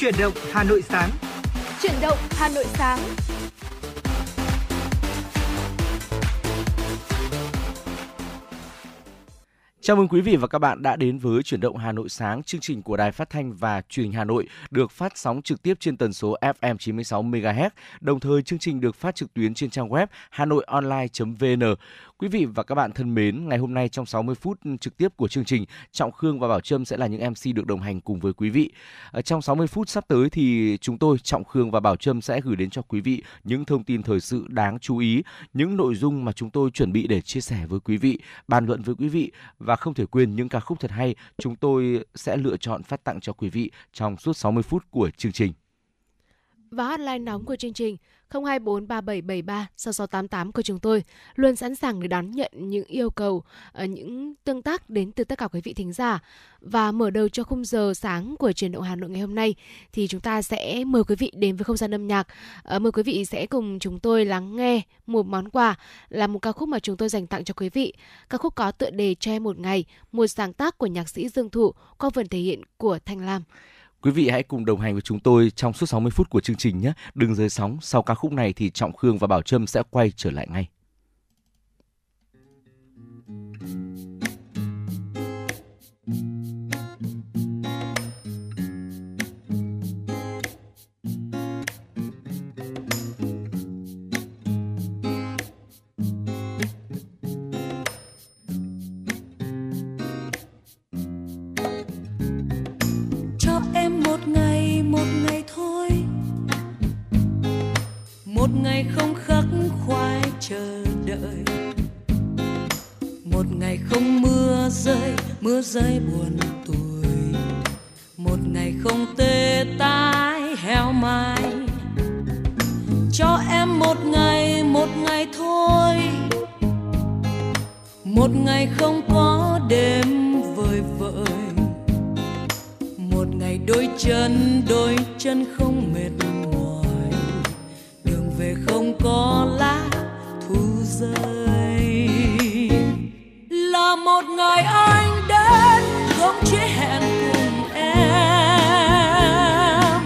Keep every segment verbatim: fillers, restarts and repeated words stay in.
Chuyển động Hà Nội sáng. Chuyển động Hà Nội sáng. Chào mừng quý vị và các bạn đã đến với Chuyển động Hà Nội sáng, chương trình của Đài Phát Thanh và Truyền hình Hà Nội được phát sóng trực tiếp trên tần số ép em chín mươi sáu mê ga héc. Đồng thời chương trình được phát trực tuyến trên trang web hanoionline chấm vê en. Quý vị và các bạn thân mến, ngày hôm nay trong sáu mươi phút trực tiếp của chương trình, Trọng Khương và Bảo Trâm sẽ là những em xê được đồng hành cùng với quý vị. Ở trong sáu mươi phút sắp tới thì chúng tôi, Trọng Khương và Bảo Trâm sẽ gửi đến cho quý vị những thông tin thời sự đáng chú ý, những nội dung mà chúng tôi chuẩn bị để chia sẻ với quý vị, bàn luận với quý vị. Và không thể quên những ca khúc thật hay chúng tôi sẽ lựa chọn phát tặng cho quý vị trong suốt sáu mươi phút của chương trình. Và hotline nóng của chương trình không hai bốn ba bảy bảy ba sáu sáu tám tám của chúng tôi luôn sẵn sàng để đón nhận những yêu cầu, những tương tác đến từ tất cả quý vị thính giả. Và mở đầu cho khung giờ sáng của Chuyển động Hà Nội ngày hôm nay thì chúng ta sẽ mời quý vị đến với không gian âm nhạc. Mời quý vị sẽ cùng chúng tôi lắng nghe một món quà là một ca khúc mà chúng tôi dành tặng cho quý vị. Ca khúc có tựa đề Cho Em Một Ngày, một sáng tác của nhạc sĩ Dương Thụ qua phần thể hiện của Thanh Lam. Quý vị hãy cùng đồng hành với chúng tôi trong suốt sáu mươi phút của chương trình nhé. Đừng rời sóng, sau ca khúc này thì Trọng Khương và Bảo Trâm sẽ quay trở lại ngay. Một ngày không khắc khoải chờ đợi, một ngày không mưa rơi, mưa rơi buồn tuổi, một ngày không tê tái héo mai. Cho em một ngày, một ngày thôi, một ngày không có đêm vời vợi, một ngày đôi chân, đôi chân không mệt, không có lá thu rơi. Là một ngày anh đến không chỉ hẹn cùng em,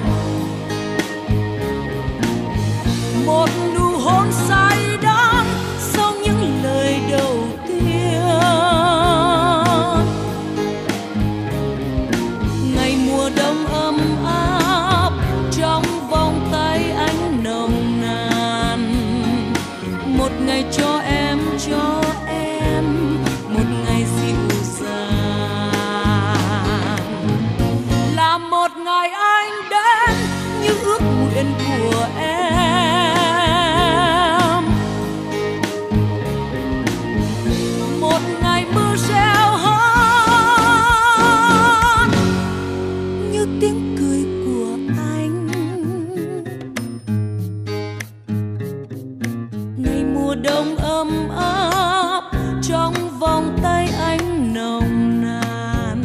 một nụ hôn say đắm sau những lời đầu tiên. Ngày mùa đông ấm áp trong vòng tay anh nồng, ngày cho em, cho em một ngày dịu dàng. Là một ngày anh đến như ước nguyện của em, một ngày mưa reo hót như tiếng cười của anh. Đông ấm áp trong vòng tay anh nồng nàn,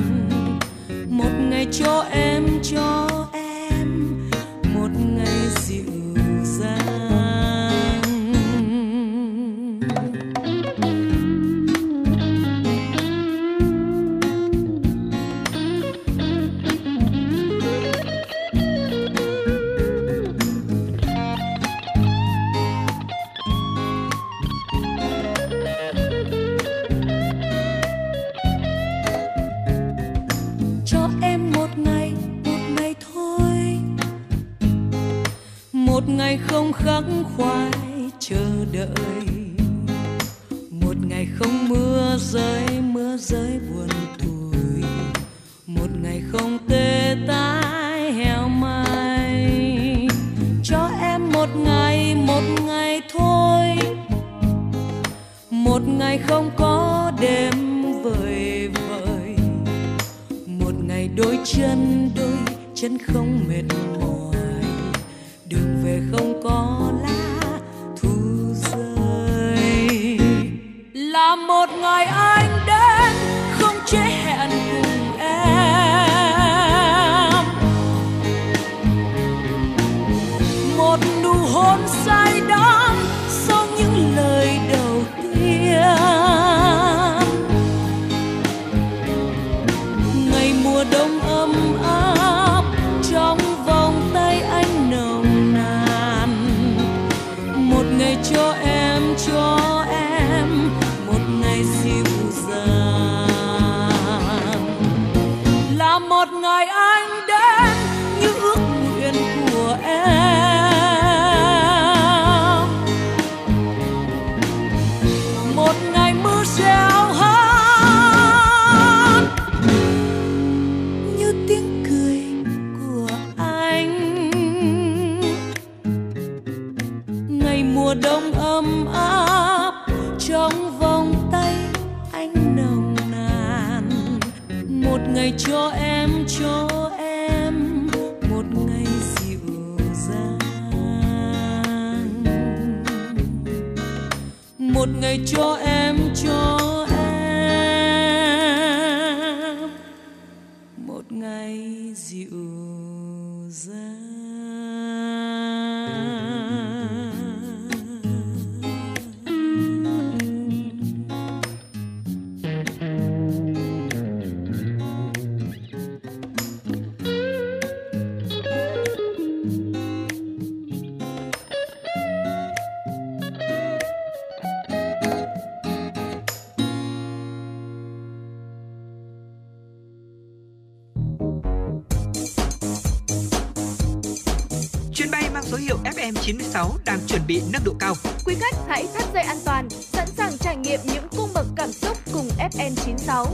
một ngày cho em, cho em một ngày dịu dàng. Một ngày không khắc khoải chờ đợi, một ngày không mưa rơi, mưa rơi buồn tủi, một ngày không tê tái héo mai. Cho em một ngày, một ngày thôi, một ngày không có đêm vời vợi, một ngày đôi chân, đôi chân không mệt mỏi, đường về không có lá thu rơi. Là một ngày anh đến không trễ hẹn cùng em, một nụ hôn say đắm sau những lời đầu tiên. Ngày mùa đông ấm áp trong vòng reo hót như tiếng cười của anh. Ngày mùa đông ấm áp trong vòng tay anh nồng nàn, một ngày cho em cho em một ngày dịu dàng, một ngày cho em cho em một ngày dịu dàng. ép em chín sáu đang chuẩn bị nâng độ cao. Quý khách hãy thắt dây an toàn, sẵn sàng trải nghiệm những cung bậc cảm xúc cùng ép em chín sáu.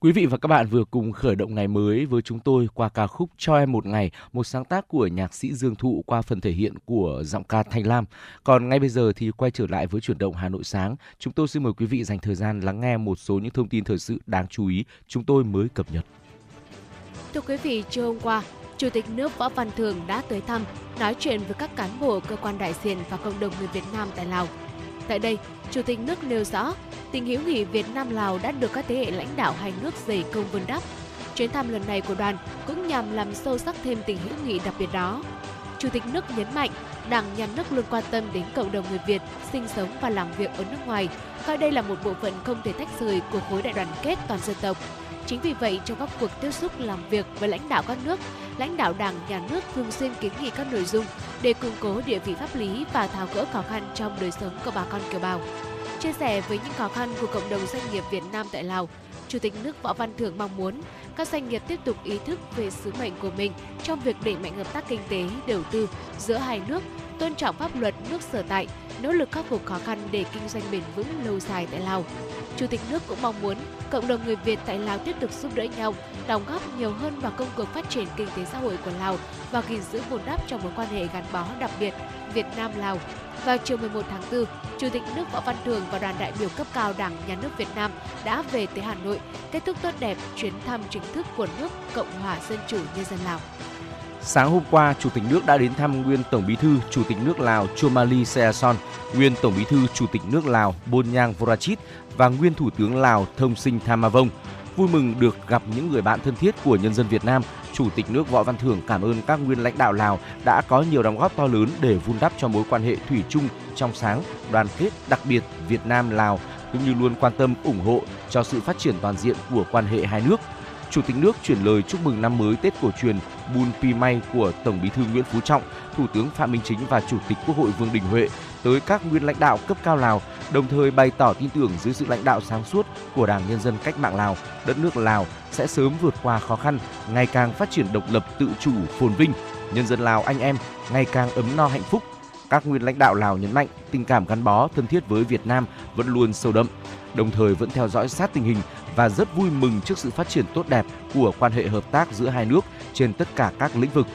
Quý vị và các bạn vừa cùng khởi động ngày mới với chúng tôi qua ca khúc Cho Em Một Ngày, một sáng tác của nhạc sĩ Dương Thụ qua phần thể hiện của giọng ca Thanh Lam. Còn ngay bây giờ thì quay trở lại với Chuyển động Hà Nội sáng. Chúng tôi xin mời quý vị dành thời gian lắng nghe một số những thông tin thời sự đáng chú ý chúng tôi mới cập nhật. Thưa quý vị, trưa hôm qua, Chủ tịch nước Võ Văn Thưởng đã tới thăm, nói chuyện với các cán bộ, cơ quan đại diện và cộng đồng người Việt Nam tại Lào. Tại đây, Chủ tịch nước nêu rõ, tình hữu nghị Việt Nam-Lào đã được các thế hệ lãnh đạo hai nước dày công vun đắp. Chuyến thăm lần này của đoàn cũng nhằm làm sâu sắc thêm tình hữu nghị đặc biệt đó. Chủ tịch nước nhấn mạnh, Đảng, Nhà nước luôn quan tâm đến cộng đồng người Việt sinh sống và làm việc ở nước ngoài, coi đây là một bộ phận không thể tách rời của khối đại đoàn kết toàn dân tộc. Chính vì vậy, trong các cuộc tiếp xúc làm việc với lãnh đạo các nước, lãnh đạo Đảng, Nhà nước thường xuyên kiến nghị các nội dung để củng cố địa vị pháp lý và tháo gỡ khó khăn trong đời sống của bà con kiều bào. Chia sẻ với những khó khăn của cộng đồng doanh nghiệp Việt Nam tại Lào, Chủ tịch nước Võ Văn Thưởng mong muốn các doanh nghiệp tiếp tục ý thức về sứ mệnh của mình trong việc đẩy mạnh hợp tác kinh tế, đầu tư giữa hai nước, tôn trọng pháp luật nước sở tại, nỗ lực khắc phục khó khăn để kinh doanh bền vững lâu dài tại Lào. Chủ tịch nước cũng mong muốn cộng đồng người Việt tại Lào tiếp tục giúp đỡ nhau, đóng góp nhiều hơn vào công cuộc phát triển kinh tế xã hội của Lào và gìn giữ vun đắp trong mối quan hệ gắn bó đặc biệt Việt Nam-Lào. Vào chiều mười một tháng tư, Chủ tịch nước Võ Văn Thưởng và đoàn đại biểu cấp cao Đảng, Nhà nước Việt Nam đã về tới Hà Nội, kết thúc tốt đẹp chuyến thăm chính thức của nước Cộng hòa Dân chủ Nhân dân Lào. Sáng hôm qua, Chủ tịch nước đã đến thăm nguyên Tổng bí thư Chủ tịch nước Lào Choummaly Sayasone, nguyên Tổng bí thư Chủ tịch nước Lào Bounnhang Vorachit và nguyên Thủ tướng Lào Thomsin Thamavong. Vui mừng được gặp những người bạn thân thiết của nhân dân Việt Nam, Chủ tịch nước Võ Văn Thưởng cảm ơn các nguyên lãnh đạo Lào đã có nhiều đóng góp to lớn để vun đắp cho mối quan hệ thủy chung, trong sáng, đoàn kết, đặc biệt Việt Nam-Lào, cũng như luôn quan tâm ủng hộ cho sự phát triển toàn diện của quan hệ hai nước. Chủ tịch nước chuyển lời chúc mừng năm mới Tết cổ truyền Bun Pi May của Tổng bí thư Nguyễn Phú Trọng, Thủ tướng Phạm Minh Chính và Chủ tịch Quốc hội Vương Đình Huệ tới các nguyên lãnh đạo cấp cao Lào, đồng thời bày tỏ tin tưởng dưới sự lãnh đạo sáng suốt của Đảng Nhân dân Cách mạng Lào, đất nước Lào sẽ sớm vượt qua khó khăn, ngày càng phát triển độc lập, tự chủ, phồn vinh, nhân dân Lào anh em ngày càng ấm no hạnh phúc. Các nguyên lãnh đạo Lào nhấn mạnh tình cảm gắn bó thân thiết với Việt Nam vẫn luôn sâu đậm, đồng thời vẫn theo dõi sát tình hình và rất vui mừng trước sự phát triển tốt đẹp của quan hệ hợp tác giữa hai nước trên tất cả các lĩnh vực.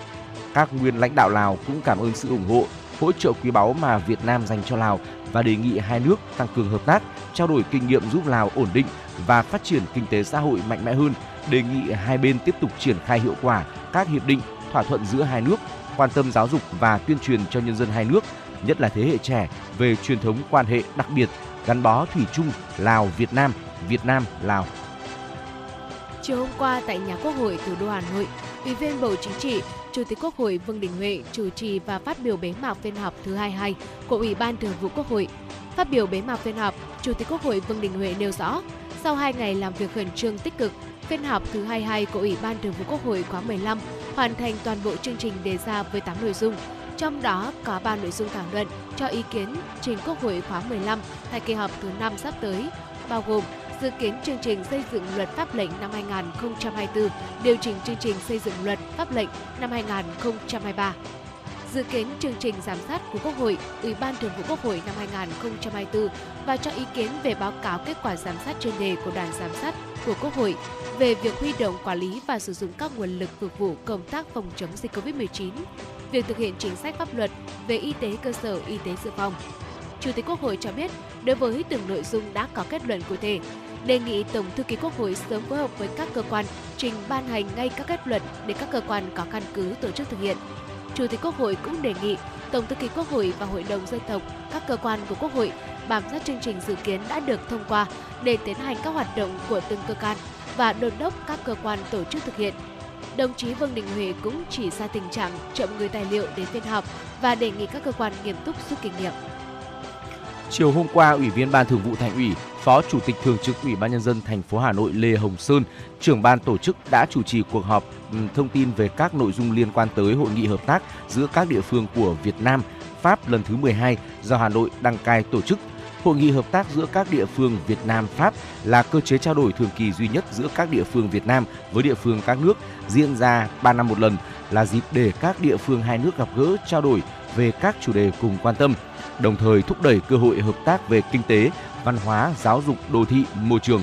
Các nguyên lãnh đạo Lào cũng cảm ơn sự ủng hộ, hỗ trợ quý báu mà Việt Nam dành cho Lào và đề nghị hai nước tăng cường hợp tác, trao đổi kinh nghiệm giúp Lào ổn định và phát triển kinh tế xã hội mạnh mẽ hơn, đề nghị hai bên tiếp tục triển khai hiệu quả các hiệp định, thỏa thuận giữa hai nước, quan tâm giáo dục và tuyên truyền cho nhân dân hai nước, nhất là thế hệ trẻ về truyền thống quan hệ đặc biệt, gắn bó thủy chung Lào-Việt Nam, Việt Nam-Lào. Chiều hôm qua tại nhà Quốc hội thủ đô Hà Nội, Ủy viên Bộ Chính trị, Chủ tịch Quốc hội Vương Đình Huệ chủ trì và phát biểu bế mạc phiên họp thứ hai mươi hai của Ủy ban Thường vụ Quốc hội. Phát biểu bế mạc phiên họp, Chủ tịch Quốc hội Vương Đình Huệ nêu rõ, sau hai ngày làm việc khẩn trương tích cực, phiên họp thứ hai mươi hai của Ủy ban Thường vụ Quốc hội khóa mười lăm hoàn thành toàn bộ chương trình đề ra với tám nội dung, trong đó có ba nội dung thảo luận cho ý kiến trình Quốc hội khóa mười lăm tại kỳ họp thứ năm sắp tới, bao gồm dự kiến chương trình xây dựng luật pháp lệnh năm hai nghìn không trăm hai mươi tư, điều chỉnh chương trình xây dựng luật pháp lệnh năm hai nghìn không trăm hai mươi ba. dự kiến chương trình giám sát của Quốc hội, Ủy ban Thường vụ Quốc hội năm hai nghìn không trăm hai mươi tư và cho ý kiến về báo cáo kết quả giám sát chuyên đề của đoàn giám sát của Quốc hội về việc huy động, quản lý và sử dụng các nguồn lực phục vụ công tác phòng chống dịch Covid mười chín, việc thực hiện chính sách pháp luật về y tế cơ sở, y tế dự phòng. Chủ tịch Quốc hội cho biết, đối với từng nội dung đã có kết luận cụ thể, đề nghị Tổng Thư ký Quốc hội sớm phối hợp với các cơ quan trình ban hành ngay các kết luận để các cơ quan có căn cứ tổ chức thực hiện. Chủ tịch Quốc hội cũng đề nghị Tổng Thư ký Quốc hội và Hội đồng Dân tộc, các cơ quan của Quốc hội bám sát chương trình dự kiến đã được thông qua để tiến hành các hoạt động của từng cơ quan và đôn đốc các cơ quan tổ chức thực hiện. Đồng chí Vương Đình Huệ cũng chỉ ra tình trạng chậm gửi tài liệu đến phiên họp và đề nghị các cơ quan nghiêm túc rút kinh nghiệm. Chiều hôm qua, Ủy viên Ban Thường vụ Thành ủy, Phó Chủ tịch Thường trực Ủy ban Nhân dân thành phố Hà Nội Lê Hồng Sơn, trưởng ban tổ chức đã chủ trì cuộc họp thông tin về các nội dung liên quan tới hội nghị hợp tác giữa các địa phương của Việt Nam, Pháp lần thứ mười hai do Hà Nội đăng cai tổ chức. Hội nghị hợp tác giữa các địa phương Việt Nam, Pháp là cơ chế trao đổi thường kỳ duy nhất giữa các địa phương Việt Nam với địa phương các nước, diễn ra ba năm một lần, là dịp để các địa phương hai nước gặp gỡ, trao đổi về các chủ đề cùng quan tâm, đồng thời thúc đẩy cơ hội hợp tác về kinh tế, văn hóa, giáo dục, đô thị, môi trường.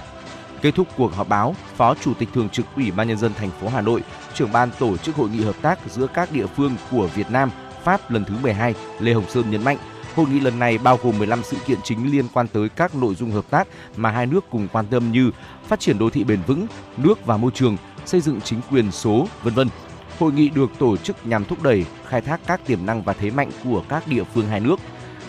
Kết thúc cuộc họp báo, Phó Chủ tịch Thường trực Ủy ban Nhân dân thành phố Hà Nội, trưởng ban tổ chức hội nghị hợp tác giữa các địa phương của Việt Nam, Pháp lần thứ mười hai, Lê Hồng Sơn nhấn mạnh, hội nghị lần này bao gồm mười lăm sự kiện chính liên quan tới các nội dung hợp tác mà hai nước cùng quan tâm như phát triển đô thị bền vững, nước và môi trường, xây dựng chính quyền số, vân vân. Hội nghị được tổ chức nhằm thúc đẩy, khai thác các tiềm năng và thế mạnh của các địa phương hai nước.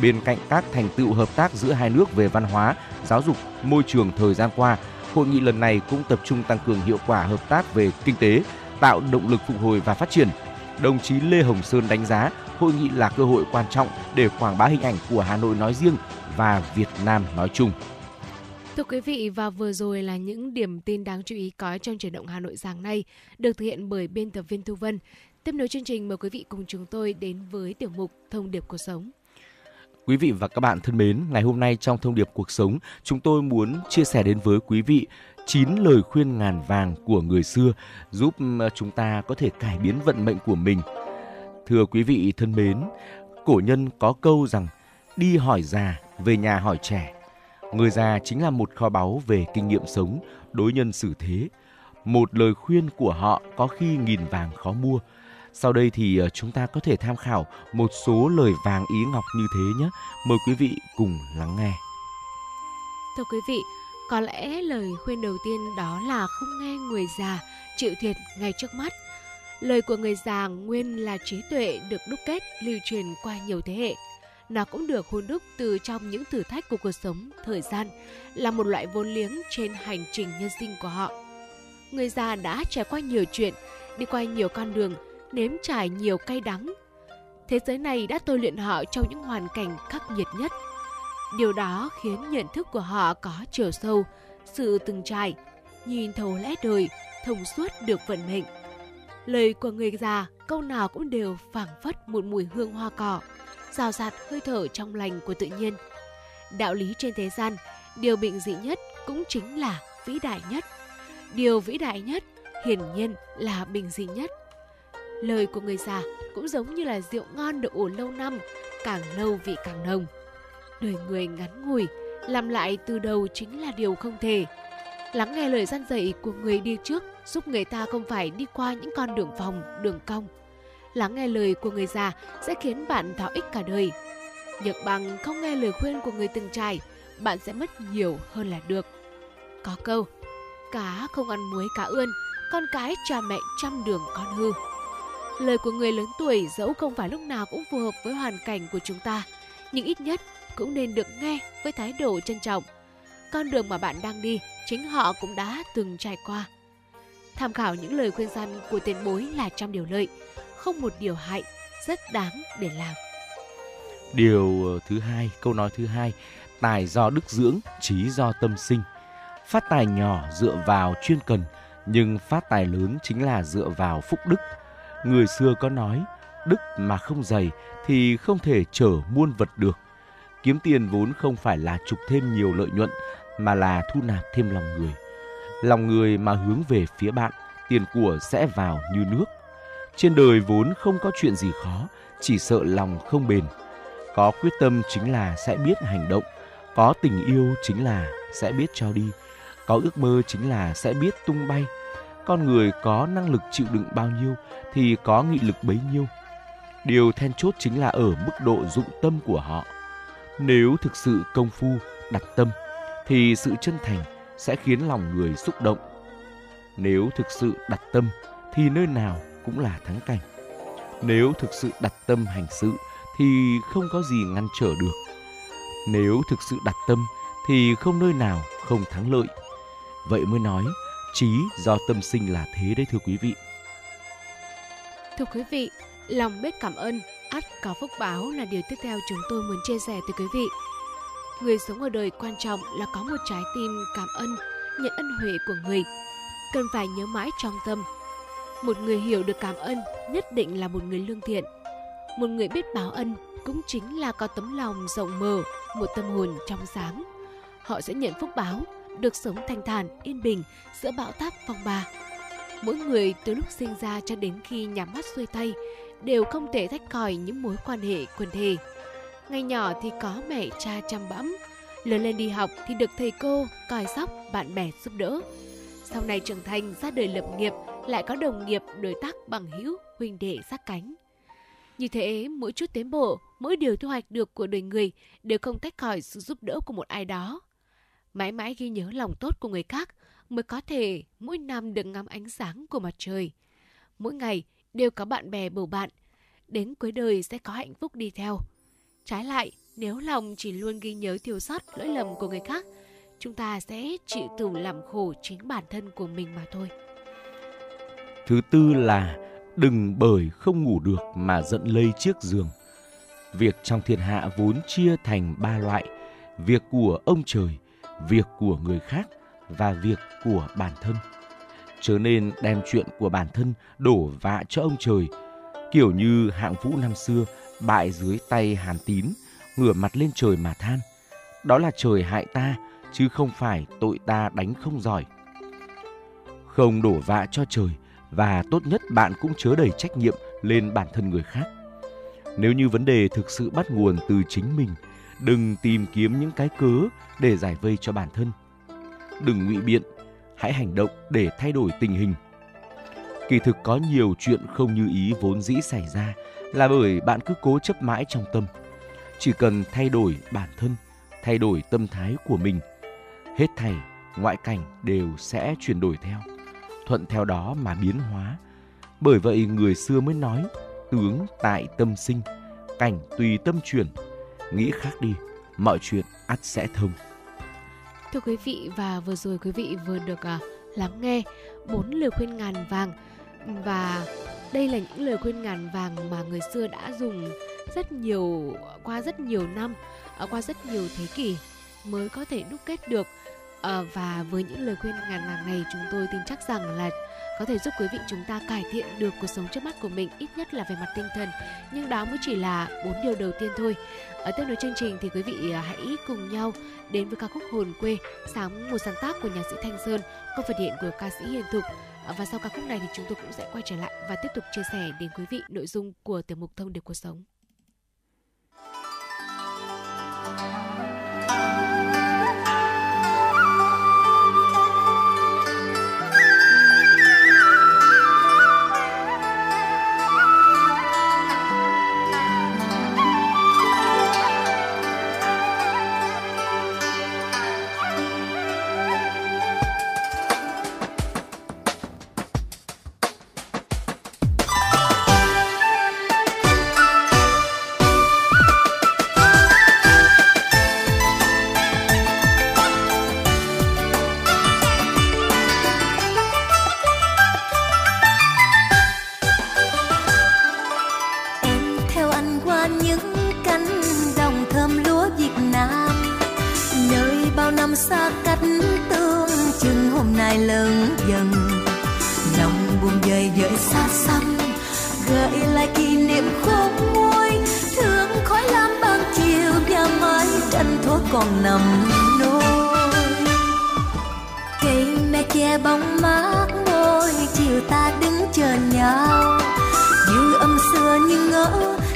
Bên cạnh các thành tựu hợp tác giữa hai nước về văn hóa, giáo dục, môi trường thời gian qua, hội nghị lần này cũng tập trung tăng cường hiệu quả hợp tác về kinh tế, tạo động lực phục hồi và phát triển. Đồng chí Lê Hồng Sơn đánh giá hội nghị là cơ hội quan trọng để quảng bá hình ảnh của Hà Nội nói riêng và Việt Nam nói chung. Thưa quý vị, và vừa rồi là những điểm tin đáng chú ý có trong Chuyển động Hà Nội sáng nay, được thực hiện bởi biên tập viên Thu Vân. Tiếp nối chương trình, mời quý vị cùng chúng tôi đến với tiểu mục Thông điệp cuộc sống. Quý vị và các bạn thân mến, ngày hôm nay trong Thông điệp cuộc sống, chúng tôi muốn chia sẻ đến với quý vị chín lời khuyên ngàn vàng của người xưa giúp chúng ta có thể cải biến vận mệnh của mình. Thưa quý vị thân mến, cổ nhân có câu rằng đi hỏi già, về nhà hỏi trẻ. Người già chính là một kho báu về kinh nghiệm sống, đối nhân xử thế. Một lời khuyên của họ có khi nghìn vàng khó mua. Sau đây thì chúng ta có thể tham khảo một số lời vàng ý ngọc như thế nhé. Mời quý vị cùng lắng nghe. Thưa quý vị, có lẽ lời khuyên đầu tiên đó là không nghe người già, chịu thiệt ngay trước mắt. Lời của người già nguyên là trí tuệ được đúc kết, lưu truyền qua nhiều thế hệ. Nó cũng được hôn đúc từ trong những thử thách của cuộc sống, thời gian, là một loại vốn liếng trên hành trình nhân sinh của họ. Người già đã trải qua nhiều chuyện, đi qua nhiều con đường, nếm trải nhiều cay đắng. Thế giới này đã tôi luyện họ trong những hoàn cảnh khắc nghiệt nhất. Điều đó khiến nhận thức của họ có chiều sâu, sự từng trải, nhìn thấu lẽ đời, thông suốt được vận mệnh. Lời của người già, câu nào cũng đều phảng phất một mùi hương hoa cỏ, rào rạt hơi thở trong lành của tự nhiên. Đạo lý trên thế gian, điều bình dị nhất cũng chính là vĩ đại nhất. Điều vĩ đại nhất, hiển nhiên là bình dị nhất. Lời của người già cũng giống như là rượu ngon được ủ lâu năm, càng lâu vị càng nồng. Đời người ngắn ngủi, làm lại từ đầu chính là điều không thể. Lắng nghe lời răn dạy của người đi trước giúp người ta không phải đi qua những con đường vòng, đường cong. Lắng nghe lời của người già sẽ khiến bạn thọ ích cả đời. Nhược bằng không nghe lời khuyên của người từng trải, bạn sẽ mất nhiều hơn là được. Có câu, cá không ăn muối cá ươn, con cái cha mẹ trăm đường con hư. Lời của người lớn tuổi dẫu không phải lúc nào cũng phù hợp với hoàn cảnh của chúng ta, nhưng ít nhất cũng nên được nghe với thái độ trân trọng. Con đường mà bạn đang đi, chính họ cũng đã từng trải qua. Tham khảo những lời khuyên răn của tiền bối là trăm điều lợi, không một điều hại, rất đáng để làm. Điều thứ hai, câu nói thứ hai, tài do đức dưỡng, trí do tâm sinh. Phát tài nhỏ dựa vào chuyên cần, nhưng phát tài lớn chính là dựa vào phúc đức. Người xưa có nói, đức mà không dày thì không thể chở muôn vật được. Kiếm tiền vốn không phải là trục thêm nhiều lợi nhuận, mà là thu nạp thêm lòng người. Lòng người mà hướng về phía bạn, tiền của sẽ vào như nước. Trên đời vốn không có chuyện gì khó, chỉ sợ lòng không bền. Có quyết tâm chính là sẽ biết hành động, có tình yêu chính là sẽ biết cho đi, có ước mơ chính là sẽ biết tung bay. Con người có năng lực chịu đựng bao nhiêu thì có nghị lực bấy nhiêu. Điều then chốt chính là ở mức độ dụng tâm của họ. Nếu thực sự công phu, đặt tâm, thì sự chân thành sẽ khiến lòng người xúc động. Nếu thực sự đặt tâm, thì nơi nào cũng là thắng cảnh. Nếu thực sự đặt tâm hành sự, thì không có gì ngăn trở được. Nếu thực sự đặt tâm, thì không nơi nào không thắng lợi. Vậy mới nói, trí do tâm sinh là thế đấy thưa quý vị. Thưa quý vị, lòng biết cảm ơn, ắt có phúc báo là điều tiếp theo chúng tôi muốn chia sẻ tới quý vị. Người sống ở đời quan trọng là có một trái tim cảm ơn, nhận ân huệ của người, cần phải nhớ mãi trong tâm. Một người hiểu được cảm ơn nhất định là một người lương thiện. Một người biết báo ân cũng chính là có tấm lòng rộng mở, một tâm hồn trong sáng. Họ sẽ nhận phúc báo, được sống thanh thản, yên bình giữa bão táp phong ba. Mỗi người từ lúc sinh ra cho đến khi nhắm mắt xuôi tay đều không thể tách khỏi những mối quan hệ quần thể. Ngày nhỏ thì có mẹ cha chăm bẵm, lớn lên đi học thì được thầy cô coi sóc, bạn bè giúp đỡ. Sau này trưởng thành ra đời lập nghiệp lại có đồng nghiệp, đối tác, bằng hữu, huynh đệ sát cánh. Như thế, mỗi chút tiến bộ, mỗi điều thu hoạch được của đời người đều không tách khỏi sự giúp đỡ của một ai đó. Mãi mãi ghi nhớ lòng tốt của người khác mới có thể mỗi năm được ngắm ánh sáng của mặt trời. Mỗi ngày đều có bạn bè bầu bạn, đến cuối đời sẽ có hạnh phúc đi theo. Trái lại, nếu lòng chỉ luôn ghi nhớ thiếu sót, lỗi lầm của người khác, chúng ta sẽ chịu tù làm khổ chính bản thân của mình mà thôi. Thứ tư là đừng bởi không ngủ được mà giận lây chiếc giường. Việc trong thiên hạ vốn chia thành ba loại: việc của ông trời, việc của người khác và việc của bản thân. Chớ nên đem chuyện của bản thân đổ vạ cho ông trời, kiểu như Hạng Vũ năm xưa bại dưới tay Hàn Tín, ngửa mặt lên trời mà than: đó là trời hại ta, chứ không phải tội ta đánh không giỏi. Không đổ vạ cho trời, và tốt nhất bạn cũng chớ đẩy trách nhiệm lên bản thân người khác. Nếu như vấn đề thực sự bắt nguồn từ chính mình, đừng tìm kiếm những cái cớ để giải vây cho bản thân. Đừng ngụy biện, hãy hành động để thay đổi tình hình. Kỳ thực có nhiều chuyện không như ý vốn dĩ xảy ra là bởi bạn cứ cố chấp mãi trong tâm. Chỉ cần thay đổi bản thân, thay đổi tâm thái của mình, hết thảy ngoại cảnh đều sẽ chuyển đổi theo, thuận theo đó mà biến hóa. Bởi vậy người xưa mới nói: tướng tại tâm sinh, cảnh tùy tâm chuyển. Nghĩ khác đi, mọi chuyện ắt sẽ thông. Thưa quý vị, và vừa rồi quý vị vừa được à, lắng nghe bốn lời khuyên ngàn vàng. Và đây là những lời khuyên ngàn vàng mà người xưa đã dùng rất nhiều, qua rất nhiều năm, qua rất nhiều thế kỷ mới có thể đúc kết được. À, và với những lời khuyên ngàn vàng này, chúng tôi tin chắc rằng là có thể giúp quý vị chúng ta cải thiện được cuộc sống trước mắt của mình, ít nhất là về mặt tinh thần. Nhưng đó mới chỉ là bốn điều đầu tiên thôi. Ở tiếp nối chương trình thì quý vị hãy cùng nhau đến với ca khúc Hồn Quê, sáng một sáng tác của nhạc sĩ Thanh Sơn, có phần hiện của ca sĩ Hiền Thục. Và sau ca khúc này thì chúng tôi cũng sẽ quay trở lại và tiếp tục chia sẻ đến quý vị nội dung của tiểu mục Thông điệp cuộc sống.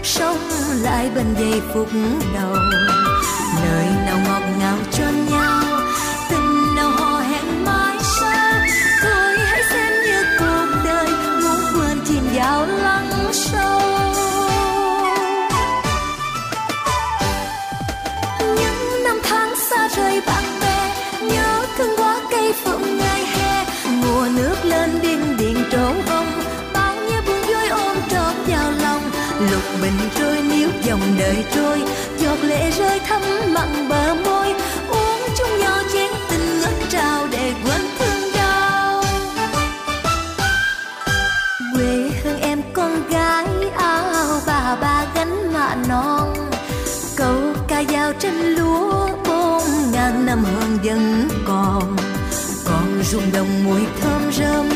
sống lại bên giây phút đầu. Nơi nào ngọt ngào cho nhau, tình nào hò hẹn mãi sau. Thôi hãy xem như cuộc đời muốn quên chìm vào lắng sâu. Những năm tháng xa rời bạn bè, nhớ thương quá cây phượng ngày hè. Mùa nước lên điên điên trổ bông, bao nhiêu buồn vui ôm trọn vào lòng. Lục bình trôi níu dòng đời trôi, giọt lệ rơi thấm mặn bờ môi. Uống chung nhau chén tình ngất trào để quên thương đau. Quê hương em con gái áo bà ba gánh mạ non, câu ca dao trên lúa bốn ngàn năm hương vẫn còn. Còn rung đồng mùi thơm rơm,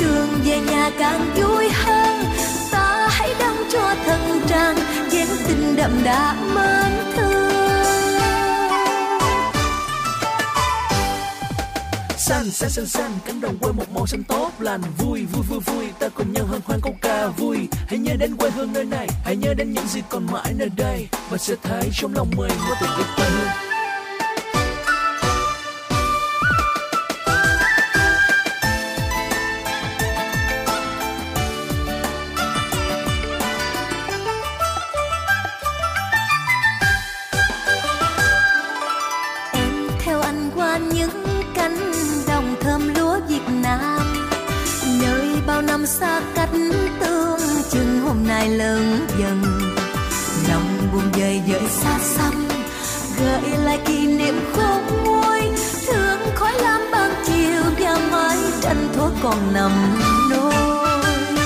đường về nhà càng vui hơn. Ta hãy đắm cho thân trang chén tình đậm đà mến thương. Xanh xanh xanh xanh cánh đồng quê một màu xanh tốt lành. Vui vui vui vui ta cùng nhau hân hoan câu ca vui. Hãy nhớ đến quê hương nơi này, hãy nhớ đến những gì còn mãi nơi đây, và sẽ thấy trong lòng mình có tình yêu quê hương. Xa cách tương chừng hôm nay lớn dần, lòng buồn dời dời xa xăm gợi lại kỷ niệm khôn nguôi. Thương khói lam ban chiều và mái tranh thuở còn nằm nôi.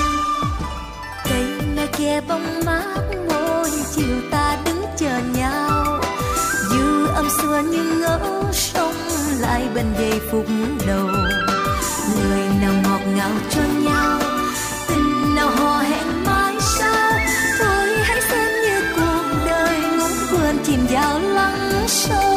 Cây lá che bóng mát môi, chiều ta đứng chờ nhau. Dư âm xưa như ngỡ sông lại bên giây phút đầu. Người nào ngọt ngào cho nhau, tình nào hò hẹn mãi sao. Thôi hãy xem như cuộc đời ngóng quên chìm vào lắng sâu.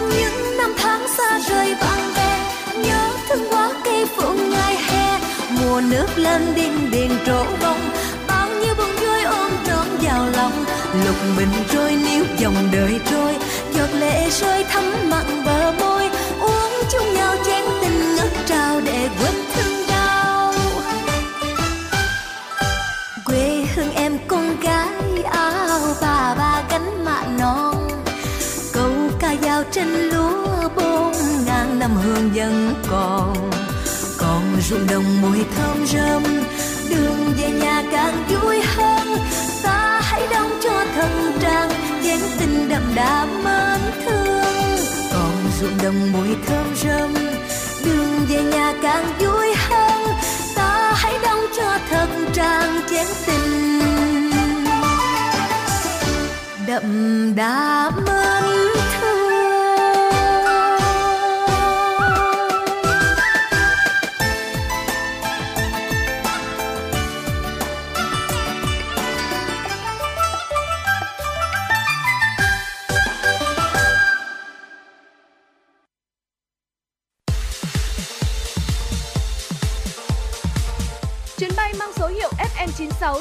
Những năm tháng xa rời bạn bè, nhớ thương quá cây phượng ngày hè. Mùa nước lên điên điên trổ bông, bao nhiêu bông vui ôm trọn vào lòng. Lục bình trôi níu dòng đời trôi, giọt lệ rơi thấm mặn bờ môi. Uống chung nhau chén tình ngất trào để quên thương đau. Quê hương em con gái áo bà ba gánh mạ non, câu ca dao trên lúa bốn ngàn năm hương vẫn còn. Còn ruộng đồng mùi thơm rơm, đường về nhà càng vui hơn. Ta hãy đóng cho thân trang chén tình đậm đà mến thương. Còn ruộng đồng mùi thơm rơm, đường về nhà càng vui hơn. Ta hãy đóng cho thân trang chén tình đậm đà mến thương.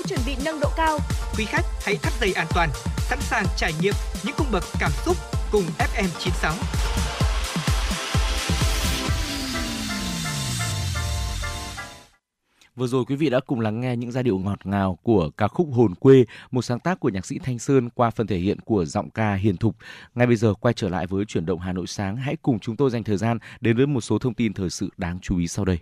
Chuẩn bị nâng độ cao. Quý khách hãy thắt dây an toàn, sẵn sàng trải nghiệm những cung bậc cảm xúc cùng ép em chín sáu. Vừa rồi quý vị đã cùng lắng nghe những giai điệu ngọt ngào của ca khúc Hồn Quê, một sáng tác của nhạc sĩ Thanh Sơn qua phần thể hiện của giọng ca Hiền Thục. Ngay bây giờ quay trở lại với Chuyển động Hà Nội sáng, hãy cùng chúng tôi dành thời gian đến với một số thông tin thời sự đáng chú ý sau đây.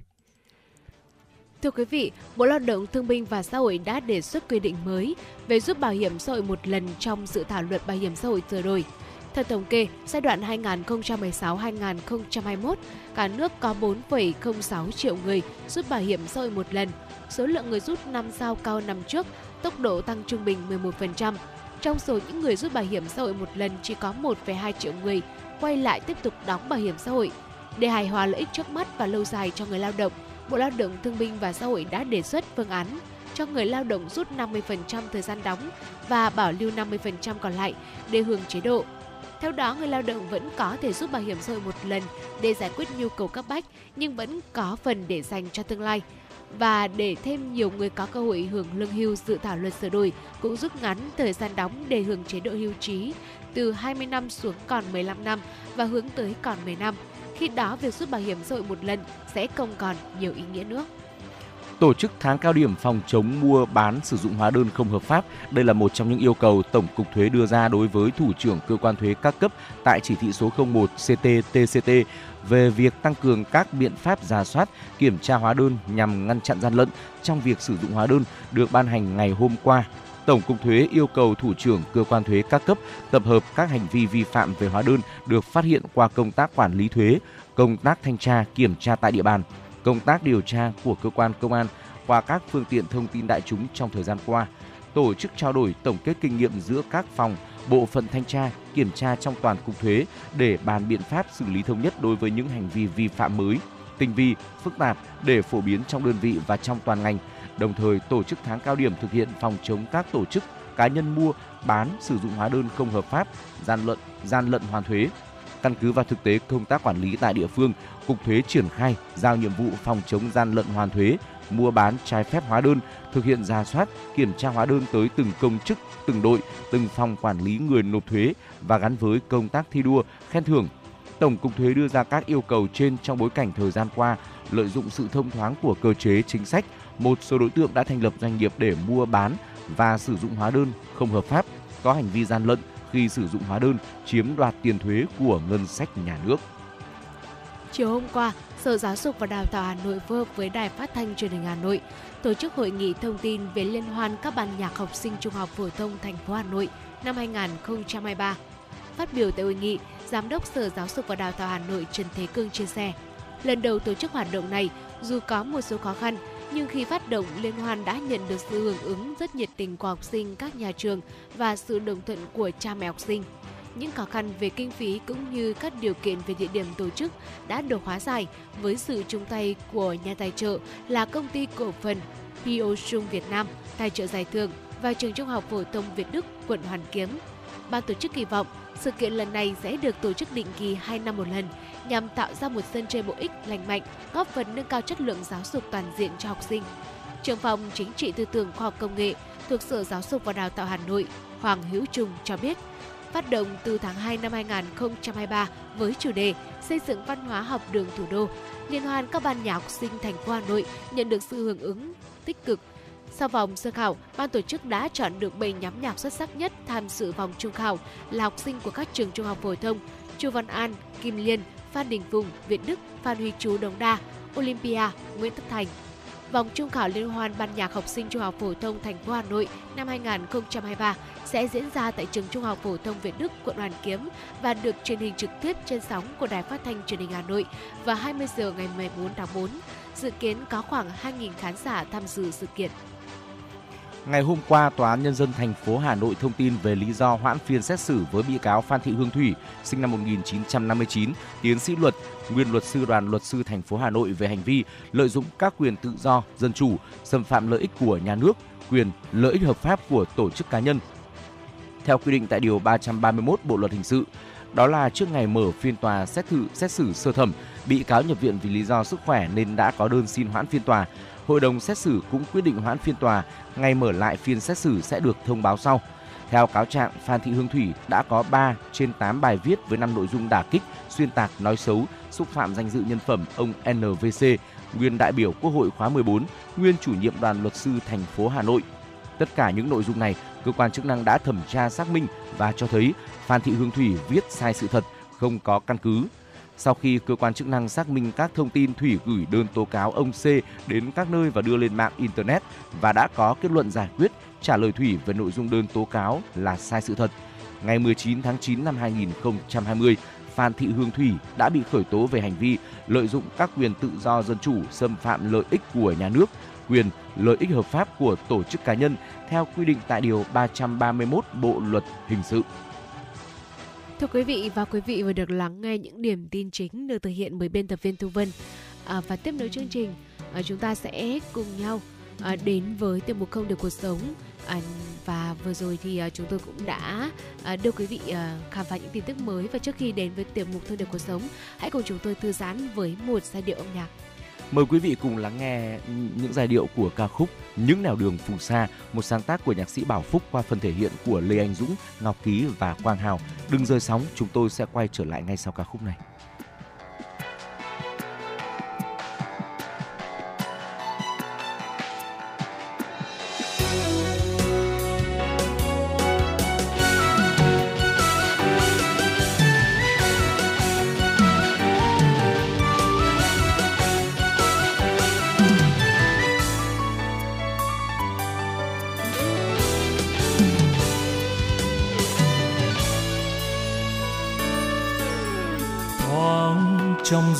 Thưa quý vị, Bộ Lao động Thương binh và Xã hội đã đề xuất quy định mới về rút bảo hiểm xã hội một lần trong dự thảo luật bảo hiểm xã hội sửa đổi. Theo thống kê, giai đoạn hai nghìn không trăm mười sáu đến hai nghìn không trăm hai mươi mốt, cả nước có bốn phẩy không sáu triệu người rút bảo hiểm xã hội một lần. Số lượng người rút năm sao cao năm trước, tốc độ tăng trung bình mười một phần trăm. Trong số những người rút bảo hiểm xã hội một lần, chỉ có một phẩy hai triệu người quay lại tiếp tục đóng bảo hiểm xã hội. Để hài hòa lợi ích trước mắt và lâu dài cho người lao động, Bộ Lao động Thương binh và Xã hội đã đề xuất phương án cho người lao động rút năm mươi phần trăm thời gian đóng và bảo lưu năm mươi phần trăm còn lại để hưởng chế độ. Theo đó, người lao động vẫn có thể rút bảo hiểm xã hội một lần để giải quyết nhu cầu cấp bách nhưng vẫn có phần để dành cho tương lai. và để thêm nhiều người có cơ hội hưởng lương hưu. Dự thảo luật sửa đổi cũng rút ngắn thời gian đóng để hưởng chế độ hưu trí từ hai mươi năm xuống còn mười lăm năm và hướng tới còn mười năm. Khi đó, việc rút bảo hiểm xã hội một lần sẽ không còn nhiều ý nghĩa nữa. Tổ chức tháng cao điểm phòng chống mua bán sử dụng hóa đơn không hợp pháp. Đây là một trong những yêu cầu Tổng Cục Thuế đưa ra đối với Thủ trưởng Cơ quan Thuế các cấp tại chỉ thị số không một C T T C T về việc tăng cường các biện pháp rà soát, kiểm tra hóa đơn nhằm ngăn chặn gian lận trong việc sử dụng hóa đơn được ban hành ngày hôm qua. Tổng Cục Thuế yêu cầu Thủ trưởng Cơ quan Thuế các cấp tập hợp các hành vi vi phạm về hóa đơn được phát hiện qua công tác quản lý thuế, công tác thanh tra, kiểm tra tại địa bàn, công tác điều tra của cơ quan công an qua các phương tiện thông tin đại chúng trong thời gian qua, tổ chức trao đổi tổng kết kinh nghiệm giữa các phòng, bộ phận thanh tra, kiểm tra trong toàn Cục Thuế để bàn biện pháp xử lý thống nhất đối với những hành vi vi phạm mới, tinh vi, phức tạp để phổ biến trong đơn vị và trong toàn ngành, đồng thời tổ chức tháng cao điểm thực hiện phòng chống các tổ chức, cá nhân mua, bán, sử dụng hóa đơn không hợp pháp, gian lận, gian lận hoàn thuế. Căn cứ vào thực tế công tác quản lý tại địa phương, Cục Thuế triển khai giao nhiệm vụ phòng chống gian lận hoàn thuế, mua bán trái phép hóa đơn, thực hiện rà soát, kiểm tra hóa đơn tới từng công chức, từng đội, từng phòng quản lý người nộp thuế và gắn với công tác thi đua, khen thưởng. Tổng Cục Thuế đưa ra các yêu cầu trên trong bối cảnh thời gian qua, lợi dụng sự thông thoáng của cơ chế chính sách, một số đối tượng đã thành lập doanh nghiệp để mua bán và sử dụng hóa đơn không hợp pháp, có hành vi gian lận khi sử dụng hóa đơn, chiếm đoạt tiền thuế của ngân sách nhà nước. Chiều hôm qua, Sở Giáo dục và Đào tạo Hà Nội phối hợp với Đài Phát Thanh Truyền hình Hà Nội tổ chức hội nghị thông tin về liên hoan các ban nhạc học sinh trung học phổ thông thành phố Hà Nội năm hai không hai ba. Phát biểu tại hội nghị, Giám đốc Sở Giáo dục và Đào tạo Hà Nội Trần Thế Cương chia sẻ, lần đầu tổ chức hoạt động này dù có một số khó khăn, nhưng khi phát động, liên hoan đã nhận được sự hưởng ứng rất nhiệt tình của học sinh, các nhà trường và sự đồng thuận của cha mẹ học sinh. Những khó khăn về kinh phí cũng như các điều kiện về địa điểm tổ chức đã được hóa giải với sự chung tay của nhà tài trợ là công ty cổ phần Hyosun Việt Nam, tài trợ giải thưởng và trường trung học phổ thông Việt Đức, quận Hoàn Kiếm. Ban tổ chức kỳ vọng sự kiện lần này sẽ được tổ chức định kỳ hai năm một lần nhằm tạo ra một sân chơi bổ ích, lành mạnh, góp phần nâng cao chất lượng giáo dục toàn diện cho học sinh. Trưởng phòng Chính trị Tư tưởng Khoa học Công nghệ thuộc Sở Giáo dục và Đào tạo Hà Nội, Hoàng Hữu Trung cho biết, phát động từ tháng hai năm hai không hai ba với chủ đề xây dựng văn hóa học đường thủ đô, liên hoan các ban nhạc học sinh thành phố Hà Nội nhận được sự hưởng ứng tích cực. Sau vòng sơ khảo, ban tổ chức đã chọn được bảy nhóm nhạc xuất sắc nhất tham dự vòng chung khảo là học sinh của các trường trung học phổ thông Chu Văn An, Kim Liên, Phan Đình Phùng, Viễn Đức, Phan Huy Chú, Đống Đa, Olympia, Nguyễn Tất Thành. Vòng chung khảo liên hoan ban nhạc học sinh trung học phổ thông thành phố Hà Nội năm hai không hai ba sẽ diễn ra tại trường trung học phổ thông Việt Đức, quận Hoàn Kiếm và được truyền hình trực tiếp trên sóng của Đài Phát thanh Truyền hình Hà Nội vào hai mươi giờ ngày mười bốn tháng tư. Dự kiến có khoảng hai nghìn khán giả tham dự sự kiện. Ngày hôm qua, Tòa án Nhân dân thành phố Hà Nội thông tin về lý do hoãn phiên xét xử với bị cáo Phan Thị Hương Thủy, sinh năm một nghìn chín trăm năm mươi chín, tiến sĩ luật, nguyên luật sư Đoàn Luật sư thành phố Hà Nội về hành vi lợi dụng các quyền tự do, dân chủ, xâm phạm lợi ích của nhà nước, quyền, lợi ích hợp pháp của tổ chức cá nhân. Theo quy định tại Điều ba trăm ba mươi mốt Bộ Luật Hình sự, đó là trước ngày mở phiên tòa xét xử, xét xử sơ thẩm, bị cáo nhập viện vì lý do sức khỏe nên đã có đơn xin hoãn phiên tòa. Hội đồng xét xử cũng quyết định hoãn phiên tòa, ngày mở lại phiên xét xử sẽ được thông báo sau. Theo cáo trạng, Phan Thị Hương Thủy đã có ba trên tám bài viết với năm nội dung đả kích, xuyên tạc, nói xấu, xúc phạm danh dự nhân phẩm ông en vê xê, nguyên đại biểu Quốc hội khóa mười bốn, nguyên chủ nhiệm Đoàn Luật sư thành phố Hà Nội. Tất cả những nội dung này, cơ quan chức năng đã thẩm tra xác minh và cho thấy Phan Thị Hương Thủy viết sai sự thật, không có căn cứ. Sau khi cơ quan chức năng xác minh các thông tin, Thủy gửi đơn tố cáo ông C đến các nơi và đưa lên mạng Internet và đã có kết luận giải quyết trả lời Thủy về nội dung đơn tố cáo là sai sự thật. Ngày mười chín tháng chín năm hai nghìn không trăm hai mươi, Phan Thị Hương Thủy đã bị khởi tố về hành vi lợi dụng các quyền tự do dân chủ, xâm phạm lợi ích của nhà nước, quyền, lợi ích hợp pháp của tổ chức cá nhân theo quy định tại Điều ba trăm ba mươi mốt Bộ Luật Hình sự. Thưa quý vị và quý vị vừa được lắng nghe những điểm tin chính được thực hiện bởi biên tập viên Thu Vân. À, và tiếp nối chương trình, à, chúng ta sẽ cùng nhau à, đến với tiểu mục Không Được Cuộc Sống. À, và vừa rồi thì à, chúng tôi cũng đã à, đưa quý vị à, khám phá những tin tức mới. Và trước khi đến với tiểu mục Không Được Cuộc Sống, hãy cùng chúng tôi thư giãn với một giai điệu âm nhạc. Mời quý vị cùng lắng nghe những giai điệu của ca khúc Những nẻo đường phù sa, một sáng tác của nhạc sĩ Bảo Phúc qua phần thể hiện của Lê Anh Dũng, Ngọc Ký và Quang Hào. Đừng rời sóng, chúng tôi sẽ quay trở lại ngay sau ca khúc này.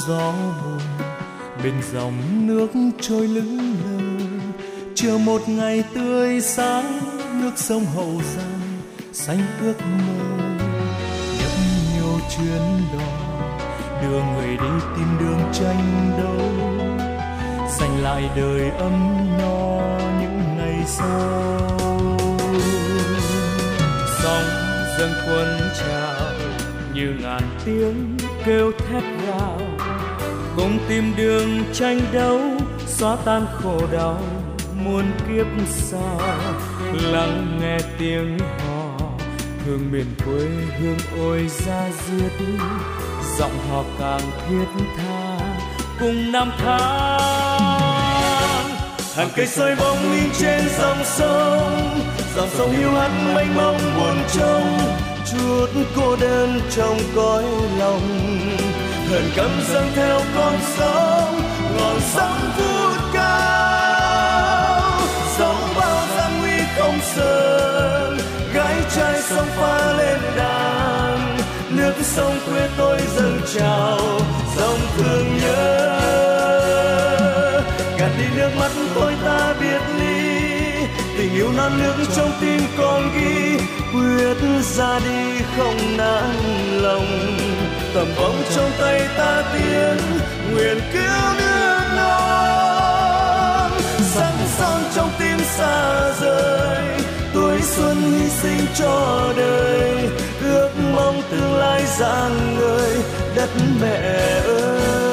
Gió buồn bên dòng nước trôi lững lờ, chờ một ngày tươi sáng, nước sông Hậu Giang xanh ước mơ. Nhấp nhiều chuyến đò đưa người đi tìm đường tranh đấu, giành lại đời ấm no những ngày sau. Sóng dâng cuốn trào như ngàn tiếng kêu thét gào, cùng tìm đường tranh đấu xóa tan khổ đau muôn kiếp xa. Lắng nghe tiếng hò thương miền quê hương ôi da diết, giọng hò càng thiết tha cùng năm tháng. Hàng cây soi bóng in trên dòng sông, dòng sông hiu hắt mênh mông buồn trông chút cô đơn trong cõi lòng. Hờn căm dâng theo con sóng, ngọn sóng vút cao, sóng bao gian nguy không sờn, gái trai sông pha lên đàn, nước sông quê tôi dâng trào, dòng thương nhớ, gạt đi nước mắt tôi ta biệt ly, tình yêu non nước trong tim con ghi, quyết ra đi không nản lòng. Tầm bóng trong tay ta tiến nguyện cứu nước non, sẵn son trong tim xa rời tuổi xuân hy sinh cho đời, ước mong tương lai rạng ngời đất mẹ ơi.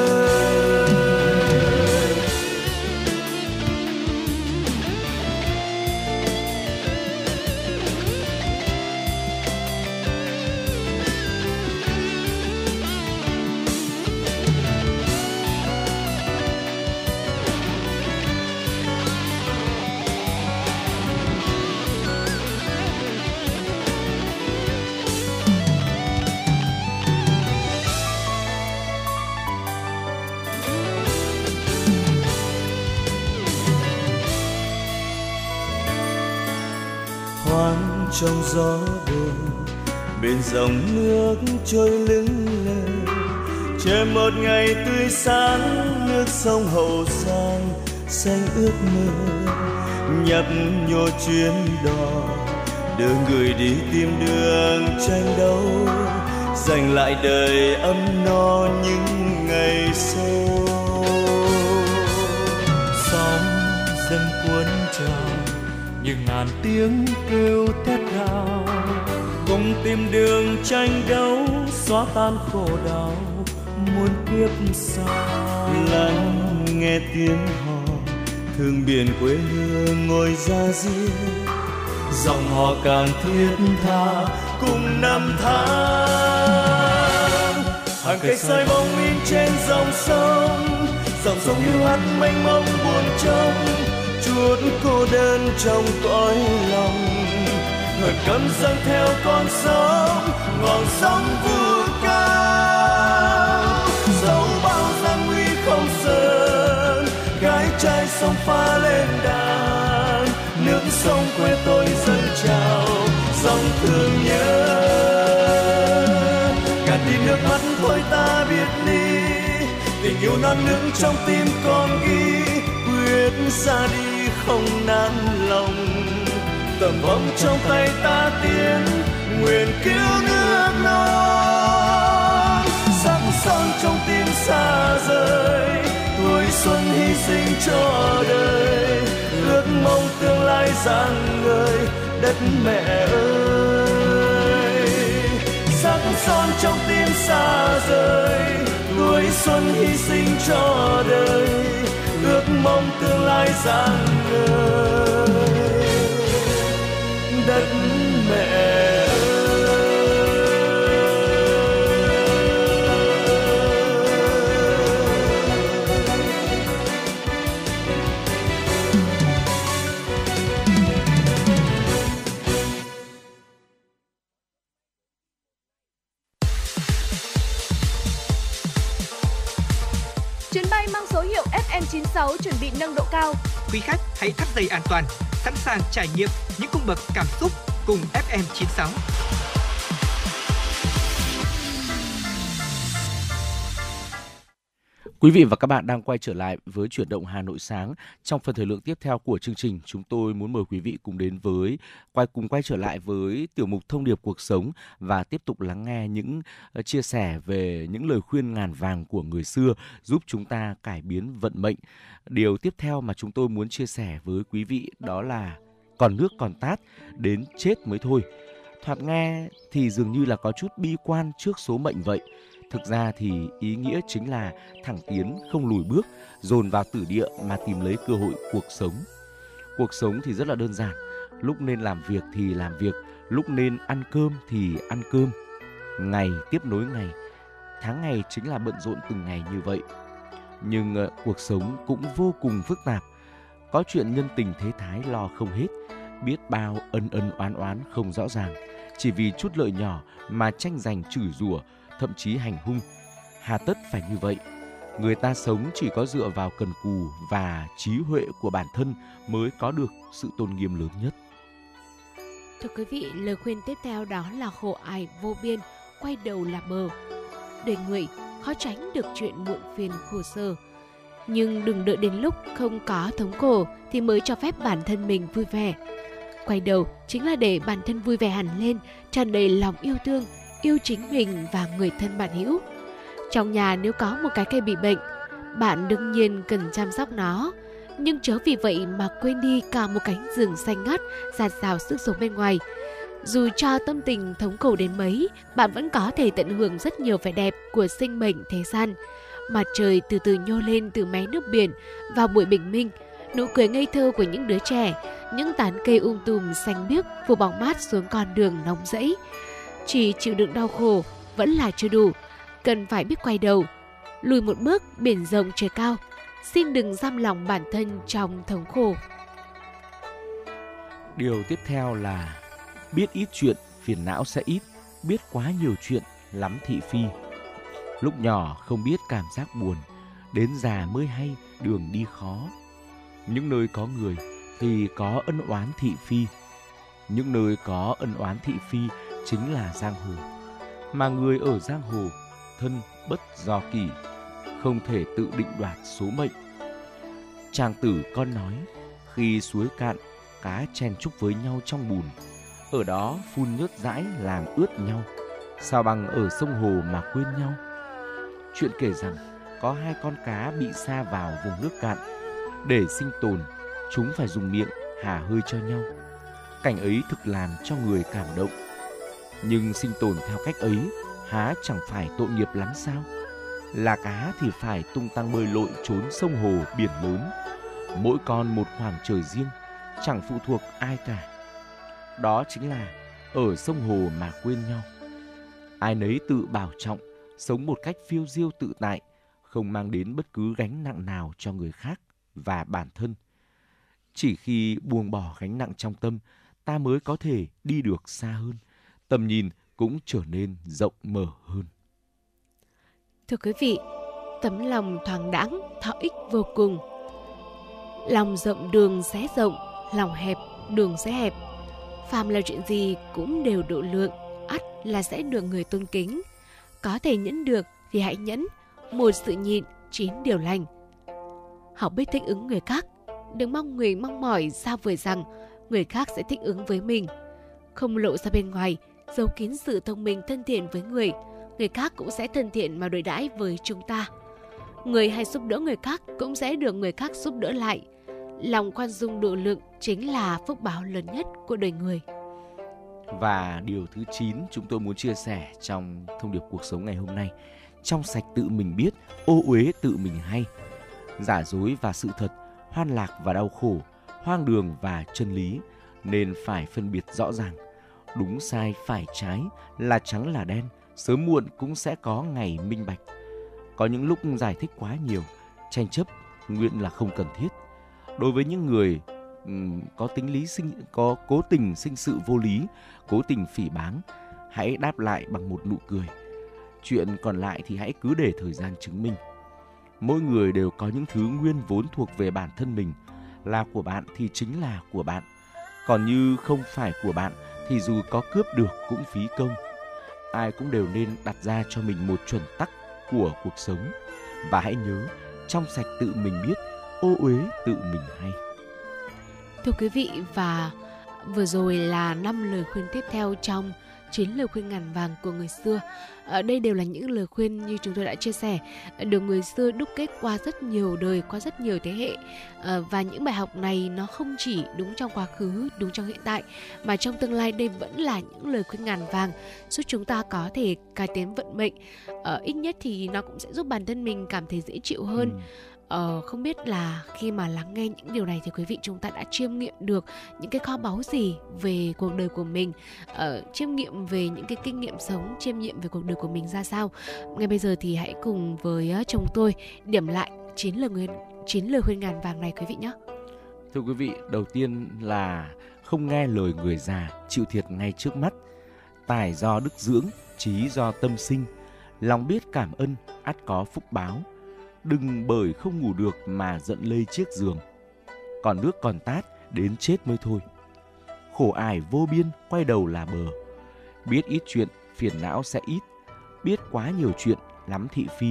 Trong gió buồn bên dòng nước trôi lững lờ, chờ một ngày tươi sáng, nước sông Hậu Giang xanh ước mơ. Nhấp nhô chuyến đò đưa người đi tìm đường tranh đấu, giành lại đời ấm no những ngày sau. Sóng dâng cuốn trào như ngàn tiếng kêu thét gào, cùng tìm đường tranh đấu xóa tan khổ đau muôn kiếp xa. Lắng nghe tiếng hò thương biển quê hương ngồi ra riêng, giọng hò càng thiết tha cùng năm tháng. Hàng cây soi bóng in trên dòng sông, dòng sông hiu hắt mênh mông buồn trông chút cô đơn trong cõi lòng. Ngọn cấm dâng theo con sóng, ngọn sóng vút cao, dẫu bao gian nguy không sờn, gái trai sông pha lên đàn, nước sông quê tôi dâng trào, dòng thương nhớ, gạt đi nước mắt thôi ta biệt ly, tình yêu non nước trong tim con ghi, ra đi không nản lòng. Tầm vong trong tay ta tiến nguyện cứu nước non, sắc son trong tim xa rời tuổi xuân hy sinh cho đời, ước mong tương lai rạng ngời đất mẹ ơi. Sắc son trong tim xa rời tuổi xuân hy sinh cho đời, mong tương lai rạng ngời đất mẹ. chín sáu chuẩn bị nâng độ cao. Quý khách hãy thắt dây an toàn, sẵn sàng trải nghiệm những cung bậc cảm xúc cùng ép em chín sáu. Quý vị và các bạn đang quay trở lại với Chuyển động Hà Nội sáng. Trong phần thời lượng tiếp theo của chương trình, chúng tôi muốn mời quý vị cùng đến với quay cùng quay trở lại với tiểu mục Thông điệp cuộc sống và tiếp tục lắng nghe những chia sẻ về những lời khuyên ngàn vàng của người xưa giúp chúng ta cải biến vận mệnh. Điều tiếp theo mà chúng tôi muốn chia sẻ với quý vị đó là còn nước còn tát, đến chết mới thôi. Thoạt nghe thì dường như là có chút bi quan trước số mệnh vậy. Thực ra thì ý nghĩa chính là thẳng tiến không lùi bước, dồn vào tử địa mà tìm lấy cơ hội cuộc sống. Cuộc sống thì rất là đơn giản, lúc nên làm việc thì làm việc, lúc nên ăn cơm thì ăn cơm. Ngày tiếp nối ngày, tháng ngày chính là bận rộn từng ngày như vậy. Nhưng uh, cuộc sống cũng vô cùng phức tạp, có chuyện nhân tình thế thái lo không hết, biết bao ân ân oán oán không rõ ràng, chỉ vì chút lợi nhỏ mà tranh giành chửi rủa, thậm chí hành hung. Hà tất phải như vậy? Người ta sống chỉ có dựa vào cần cù và trí huệ của bản thân mới có được sự tôn nghiêm lớn nhất. Thưa quý vị, lời khuyên tiếp theo đó là khổ ải vô biên, quay đầu là bờ. Đời người khó tránh được chuyện muộn phiền khổ sở, nhưng đừng đợi đến lúc không có thống khổ thì mới cho phép bản thân mình vui vẻ. Quay đầu chính là để bản thân vui vẻ hẳn lên, tràn đầy lòng yêu thương, yêu chính mình và người thân bạn hữu. Trong nhà nếu có một cái cây bị bệnh, bạn đương nhiên cần chăm sóc nó, nhưng chớ vì vậy mà quên đi cả một cánh rừng xanh ngắt rạt rào sức sống bên ngoài. Dù cho tâm tình thống khổ đến mấy, bạn vẫn có thể tận hưởng rất nhiều vẻ đẹp của sinh mệnh thế gian. Mặt trời từ từ nhô lên từ mé nước biển vào buổi bình minh, nụ cười ngây thơ của những đứa trẻ, những tán cây um tùm xanh biếc phủ bóng mát xuống con đường nóng rẫy. Chỉ chịu đựng đau khổ vẫn là chưa đủ, cần phải biết quay đầu, lùi một bước biển rộng trời cao. Xin đừng giam lòng bản thân trong thống khổ. Điều tiếp theo là biết ít chuyện phiền não sẽ ít, biết quá nhiều chuyện lắm thị phi. Lúc nhỏ không biết cảm giác buồn, đến già mới hay đường đi khó. Những nơi có người thì có ân oán thị phi, những nơi có ân oán thị phi chính là giang hồ. Mà người ở giang hồ, thân bất do kỷ, không thể tự định đoạt số mệnh. Tràng tử con nói, khi suối cạn, cá chen chúc với nhau trong bùn, ở đó phun nhớt dãi làm ướt nhau, sao bằng ở sông hồ mà quên nhau. Chuyện kể rằng có hai con cá bị sa vào vùng nước cạn, để sinh tồn chúng phải dùng miệng hà hơi cho nhau. Cảnh ấy thực làm cho người cảm động. Nhưng sinh tồn theo cách ấy há chẳng phải tội nghiệp lắm sao? Là cá thì phải tung tăng bơi lội trốn sông hồ biển lớn, mỗi con một khoảng trời riêng, chẳng phụ thuộc ai cả. Đó chính là ở sông hồ mà quên nhau. Ai nấy tự bảo trọng, sống một cách phiêu diêu tự tại, không mang đến bất cứ gánh nặng nào cho người khác và bản thân. Chỉ khi buông bỏ gánh nặng trong tâm, ta mới có thể đi được xa hơn, tầm nhìn cũng trở nên rộng mở hơn. Thưa quý vị, tấm lòng thoáng đãng thọ ích vô cùng. Lòng rộng đường sẽ rộng, lòng hẹp đường sẽ hẹp. Phàm là chuyện gì cũng đều độ lượng, ắt là sẽ được người tôn kính. Có thể nhẫn được thì hãy nhẫn, một sự nhịn chín điều lành. Học biết thích ứng người khác, đừng mong người mong mỏi xa vời rằng người khác sẽ thích ứng với mình. Không lộ ra bên ngoài, giấu kín sự thông minh thân thiện với người, người khác cũng sẽ thân thiện mà đối đãi với chúng ta. Người hay giúp đỡ người khác cũng sẽ được người khác giúp đỡ lại. Lòng khoan dung độ lượng chính là phúc báo lớn nhất của đời người. Và điều thứ chín chúng tôi muốn chia sẻ trong thông điệp cuộc sống ngày hôm nay, trong sạch tự mình biết, ô uế tự mình hay. giả dối và sự thật, hoan lạc và đau khổ, hoang đường và chân lý, nên phải phân biệt rõ ràng. Đúng sai, phải trái, là trắng là đen, sớm muộn cũng sẽ có ngày minh bạch. Có những lúc giải thích quá nhiều, tranh chấp nguyện là không cần thiết. Đối với những người um, có tính lý sinh, có cố tình sinh sự vô lý, cố tình phỉ báng, hãy đáp lại bằng một nụ cười. Chuyện còn lại thì hãy cứ để thời gian chứng minh. Mỗi người đều có những thứ nguyên vốn thuộc về bản thân mình, là của bạn thì chính là của bạn, còn như không phải của bạn thì dù có cướp được cũng phí công. Ai cũng đều nên đặt ra cho mình một chuẩn tắc của cuộc sống, và hãy nhớ trong sạch tự mình biết, ô uế tự mình hay. Thưa quý vị, và vừa rồi là năm lời khuyên tiếp theo trong chín lời khuyên ngàn vàng của người xưa. Ở đây đều là những lời khuyên như chúng tôi đã chia sẻ, được người xưa đúc kết qua rất nhiều đời, qua rất nhiều thế hệ. Và những bài học này nó không chỉ đúng trong quá khứ, đúng trong hiện tại, mà trong tương lai đây vẫn là những lời khuyên ngàn vàng giúp chúng ta có thể cải tiến vận mệnh. Ít nhất thì nó cũng sẽ giúp bản thân mình cảm thấy dễ chịu hơn. Ừ. Ờ, không biết là khi mà lắng nghe những điều này thì quý vị chúng ta đã chiêm nghiệm được những cái kho báu gì về cuộc đời của mình, ờ, chiêm nghiệm về những cái kinh nghiệm sống, chiêm nghiệm về cuộc đời của mình ra sao. Ngay bây giờ thì hãy cùng với chồng tôi điểm lại chín lời khuyên, chín lời khuyên ngàn vàng này quý vị nhé. Thưa quý vị, đầu tiên là không nghe lời người già, chịu thiệt ngay trước mắt. Tài do đức dưỡng, trí do tâm sinh. Lòng biết cảm ơn, ắt có phúc báo. Đừng bởi không ngủ được mà giận lây chiếc giường. Còn nước còn tát, đến chết mới thôi. Khổ ải vô biên, quay đầu là bờ. Biết ít chuyện, phiền não sẽ ít. Biết quá nhiều chuyện, lắm thị phi.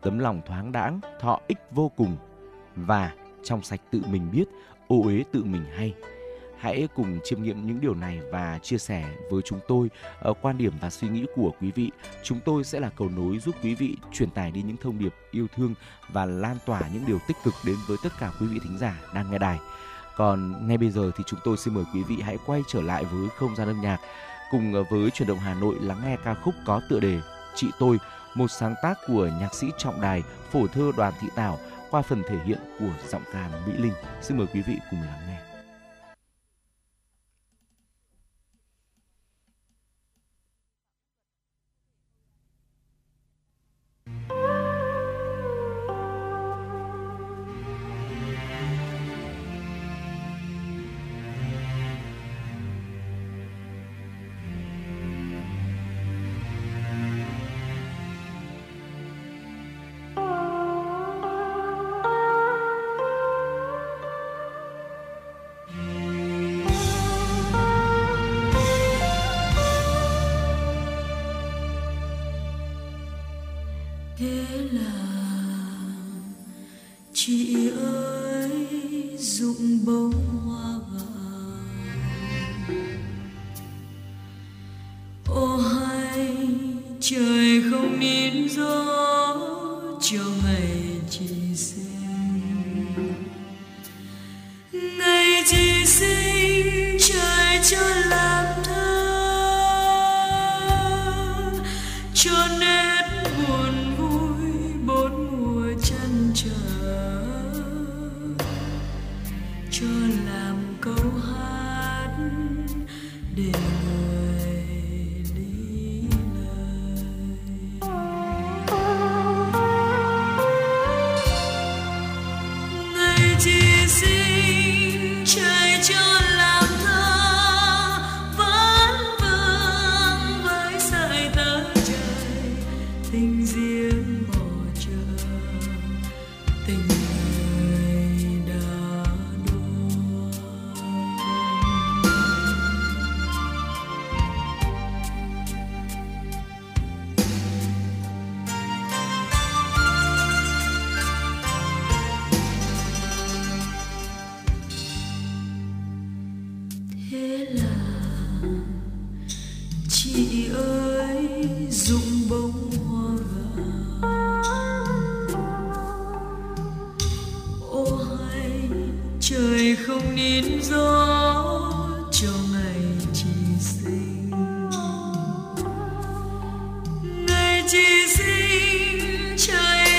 Tấm lòng thoáng đãng, thọ ích vô cùng. Và trong sạch tự mình biết, ô uế tự mình hay. Hãy cùng chiêm nghiệm những điều này và chia sẻ với chúng tôi uh, quan điểm và suy nghĩ của quý vị. Chúng tôi sẽ là cầu nối giúp quý vị truyền tải đi những thông điệp yêu thương và lan tỏa những điều tích cực đến với tất cả quý vị thính giả đang nghe đài. Còn ngay bây giờ thì chúng tôi xin mời quý vị hãy quay trở lại với không gian âm nhạc, cùng với Chuyển động Hà Nội lắng nghe ca khúc có tựa đề Chị Tôi, một sáng tác của nhạc sĩ Trọng Đài, phổ thơ Đoàn Thị Tảo qua phần thể hiện của giọng ca Mỹ Linh. Xin mời quý vị cùng lắng nghe. Chỉ xin trời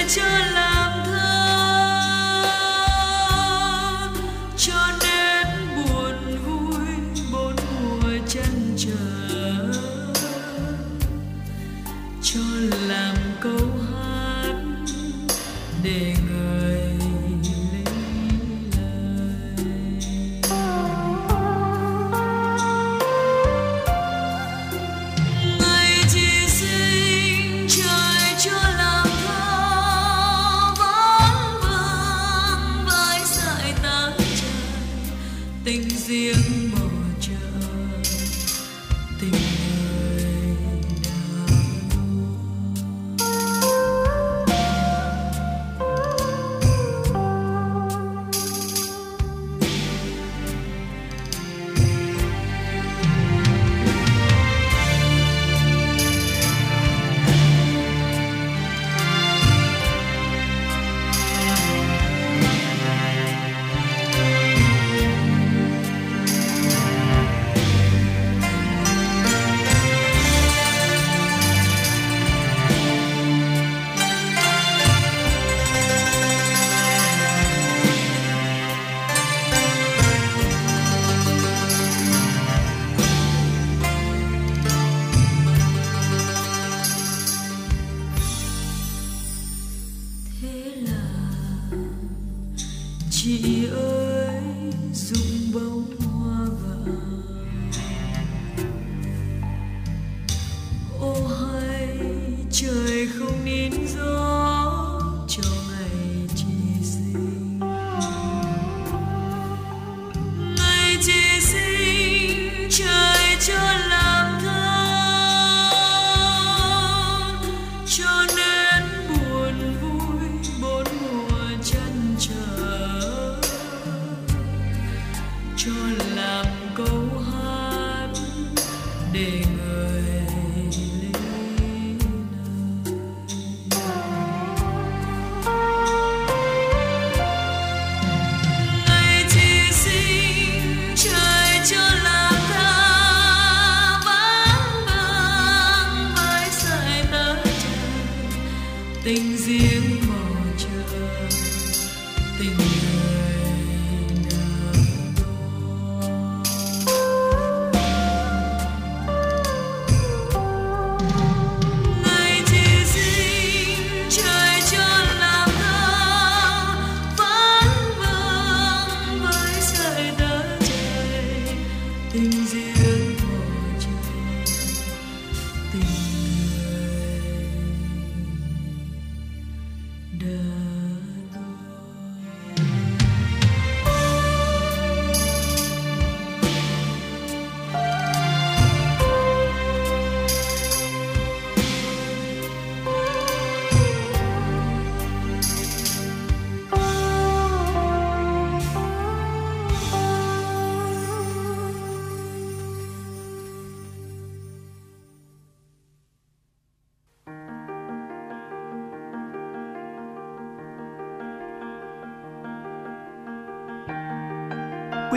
cho làm thơ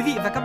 Quý vị và các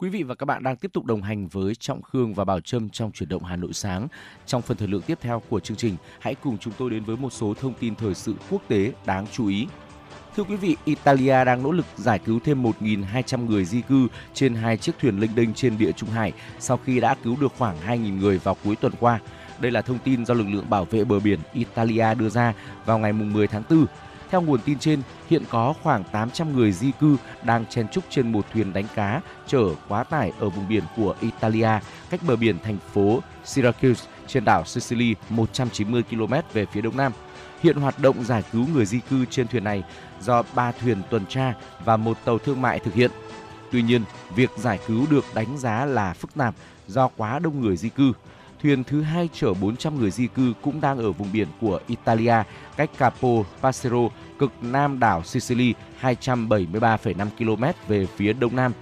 Quý vị và các bạn đang tiếp tục đồng hành với Trọng Khương và Bảo Trâm trong Chuyển động Hà Nội sáng. Trong phần thời lượng tiếp theo của chương trình, hãy cùng chúng tôi đến với một số thông tin thời sự quốc tế đáng chú ý. Thưa quý vị, Italia đang nỗ lực giải cứu thêm một nghìn hai trăm người di cư trên hai chiếc thuyền lênh đênh trên Địa Trung Hải sau khi đã cứu được khoảng hai nghìn người vào cuối tuần qua. Đây là thông tin do lực lượng bảo vệ bờ biển Italia đưa ra vào ngày mười tháng tư. Theo nguồn tin trên, hiện có khoảng tám trăm người di cư đang chen chúc trên một thuyền đánh cá chở quá tải ở vùng biển của Italia, cách bờ biển thành phố Syracuse trên đảo Sicily một trăm chín mươi ki lô mét về phía đông nam. Hiện hoạt động giải cứu người di cư trên thuyền này do ba thuyền tuần tra và một tàu thương mại thực hiện. Tuy nhiên, việc giải cứu được đánh giá là phức tạp do quá đông người di cư. Thuyền thứ hai chở bốn trăm người di cư cũng đang ở vùng biển của Italia, cách Capo Passero, cực nam đảo Sicily hai trăm bảy mươi ba phẩy năm ki lô mét về phía đông nam.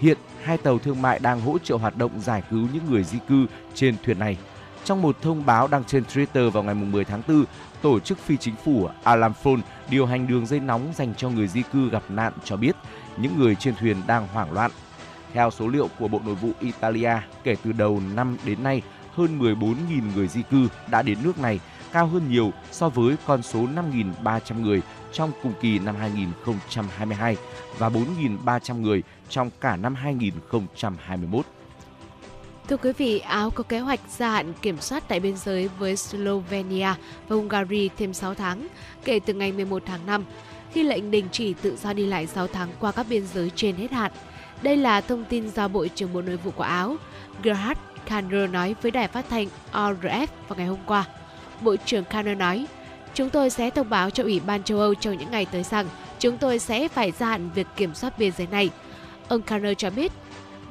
Hiện, hai tàu thương mại đang hỗ trợ hoạt động giải cứu những người di cư trên thuyền này. Trong một thông báo đăng trên Twitter vào ngày mười tháng tư, tổ chức phi chính phủ Alamfon điều hành đường dây nóng dành cho người di cư gặp nạn cho biết những người trên thuyền đang hoảng loạn. Theo số liệu của Bộ Nội vụ Italia, kể từ đầu năm đến nay, hơn mười bốn nghìn người di cư đã đến nước này, cao hơn nhiều so với con số năm nghìn ba trăm người trong cùng kỳ năm hai nghìn không trăm hai mươi hai và bốn nghìn ba trăm người trong cả năm hai nghìn không trăm hai mươi mốt. Thưa quý vị, Áo có kế hoạch gia hạn kiểm soát tại biên giới với Slovenia và Hungary thêm sáu tháng kể từ ngày mười một tháng năm, khi lệnh đình chỉ tự do đi lại sáu tháng qua các biên giới trên hết hạn. Đây là thông tin do Bộ trưởng Bộ Nội vụ của Áo, Gerhard Kahner nói với đài phát thanh e rờ ép vào ngày hôm qua. Bộ trưởng Kahner nói, chúng tôi sẽ thông báo cho Ủy ban châu Âu trong những ngày tới rằng chúng tôi sẽ phải gia hạn việc kiểm soát biên giới này. Ông Kahner cho biết,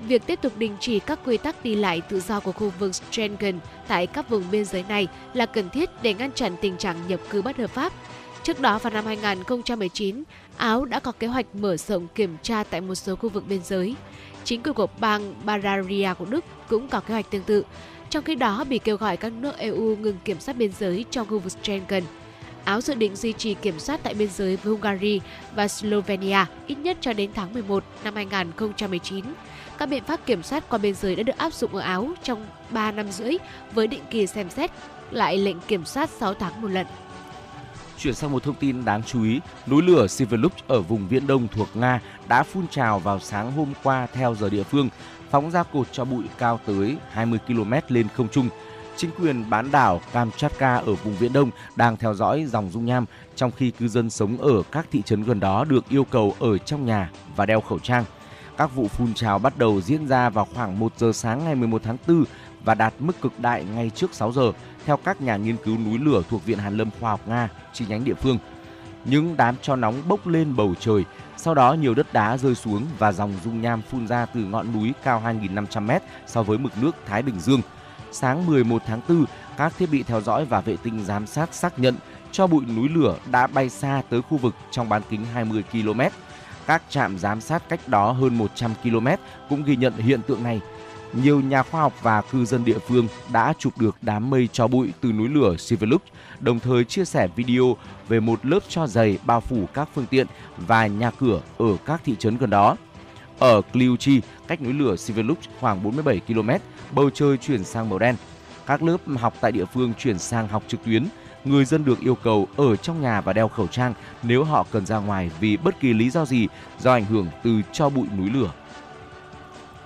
việc tiếp tục đình chỉ các quy tắc đi lại tự do của khu vực Schengen tại các vùng biên giới này là cần thiết để ngăn chặn tình trạng nhập cư bất hợp pháp. Trước đó vào năm hai nghìn không trăm mười chín, Áo đã có kế hoạch mở rộng kiểm tra tại một số khu vực biên giới. Chính quyền của bang Bavaria của Đức cũng có kế hoạch tương tự, trong khi đó bị kêu gọi các nước e u ngừng kiểm soát biên giới trong khu vực Schengen. Áo dự định duy trì kiểm soát tại biên giới với Hungary và Slovenia ít nhất cho đến tháng mười một năm hai nghìn không trăm mười chín. Các biện pháp kiểm soát qua biên giới đã được áp dụng ở Áo trong ba năm rưỡi với định kỳ xem xét lại lệnh kiểm soát sáu tháng một lần. Chuyển sang một thông tin đáng chú ý, núi lửa Sicily ở vùng Viễn Đông thuộc Nga đã phun trào vào sáng hôm qua theo giờ địa phương, phóng ra cột cho bụi cao tới hai mươi ki lô mét lên không trung. Chính quyền bán đảo Kamchatka ở vùng Viễn Đông đang theo dõi dòng dung nham, trong khi cư dân sống ở các thị trấn gần đó được yêu cầu ở trong nhà và đeo khẩu trang. Các vụ phun trào bắt đầu diễn ra vào khoảng một giờ sáng ngày mười một tháng tư và đạt mức cực đại ngay trước sáu giờ, theo các nhà nghiên cứu núi lửa thuộc Viện Hàn Lâm Khoa học Nga, chi nhánh địa phương. Những đám tro nóng bốc lên bầu trời, sau đó nhiều đất đá rơi xuống và dòng dung nham phun ra từ ngọn núi cao hai nghìn năm trăm mét so với mực nước Thái Bình Dương. Sáng mười một tháng tư, các thiết bị theo dõi và vệ tinh giám sát xác nhận tro bụi núi lửa đã bay xa tới khu vực trong bán kính hai mươi ki lô mét. Các trạm giám sát cách đó hơn một trăm ki lô mét cũng ghi nhận hiện tượng này. Nhiều nhà khoa học và cư dân địa phương đã chụp được đám mây tro bụi từ núi lửa Sicily, đồng thời chia sẻ video về một lớp tro dày bao phủ các phương tiện và nhà cửa ở các thị trấn gần đó. Ở Kliuchi, cách núi lửa Sicily khoảng bốn mươi bảy ki lô mét, bầu trời chuyển sang màu đen. Các lớp học tại địa phương chuyển sang học trực tuyến. Người dân được yêu cầu ở trong nhà và đeo khẩu trang nếu họ cần ra ngoài vì bất kỳ lý do gì do ảnh hưởng từ tro bụi núi lửa.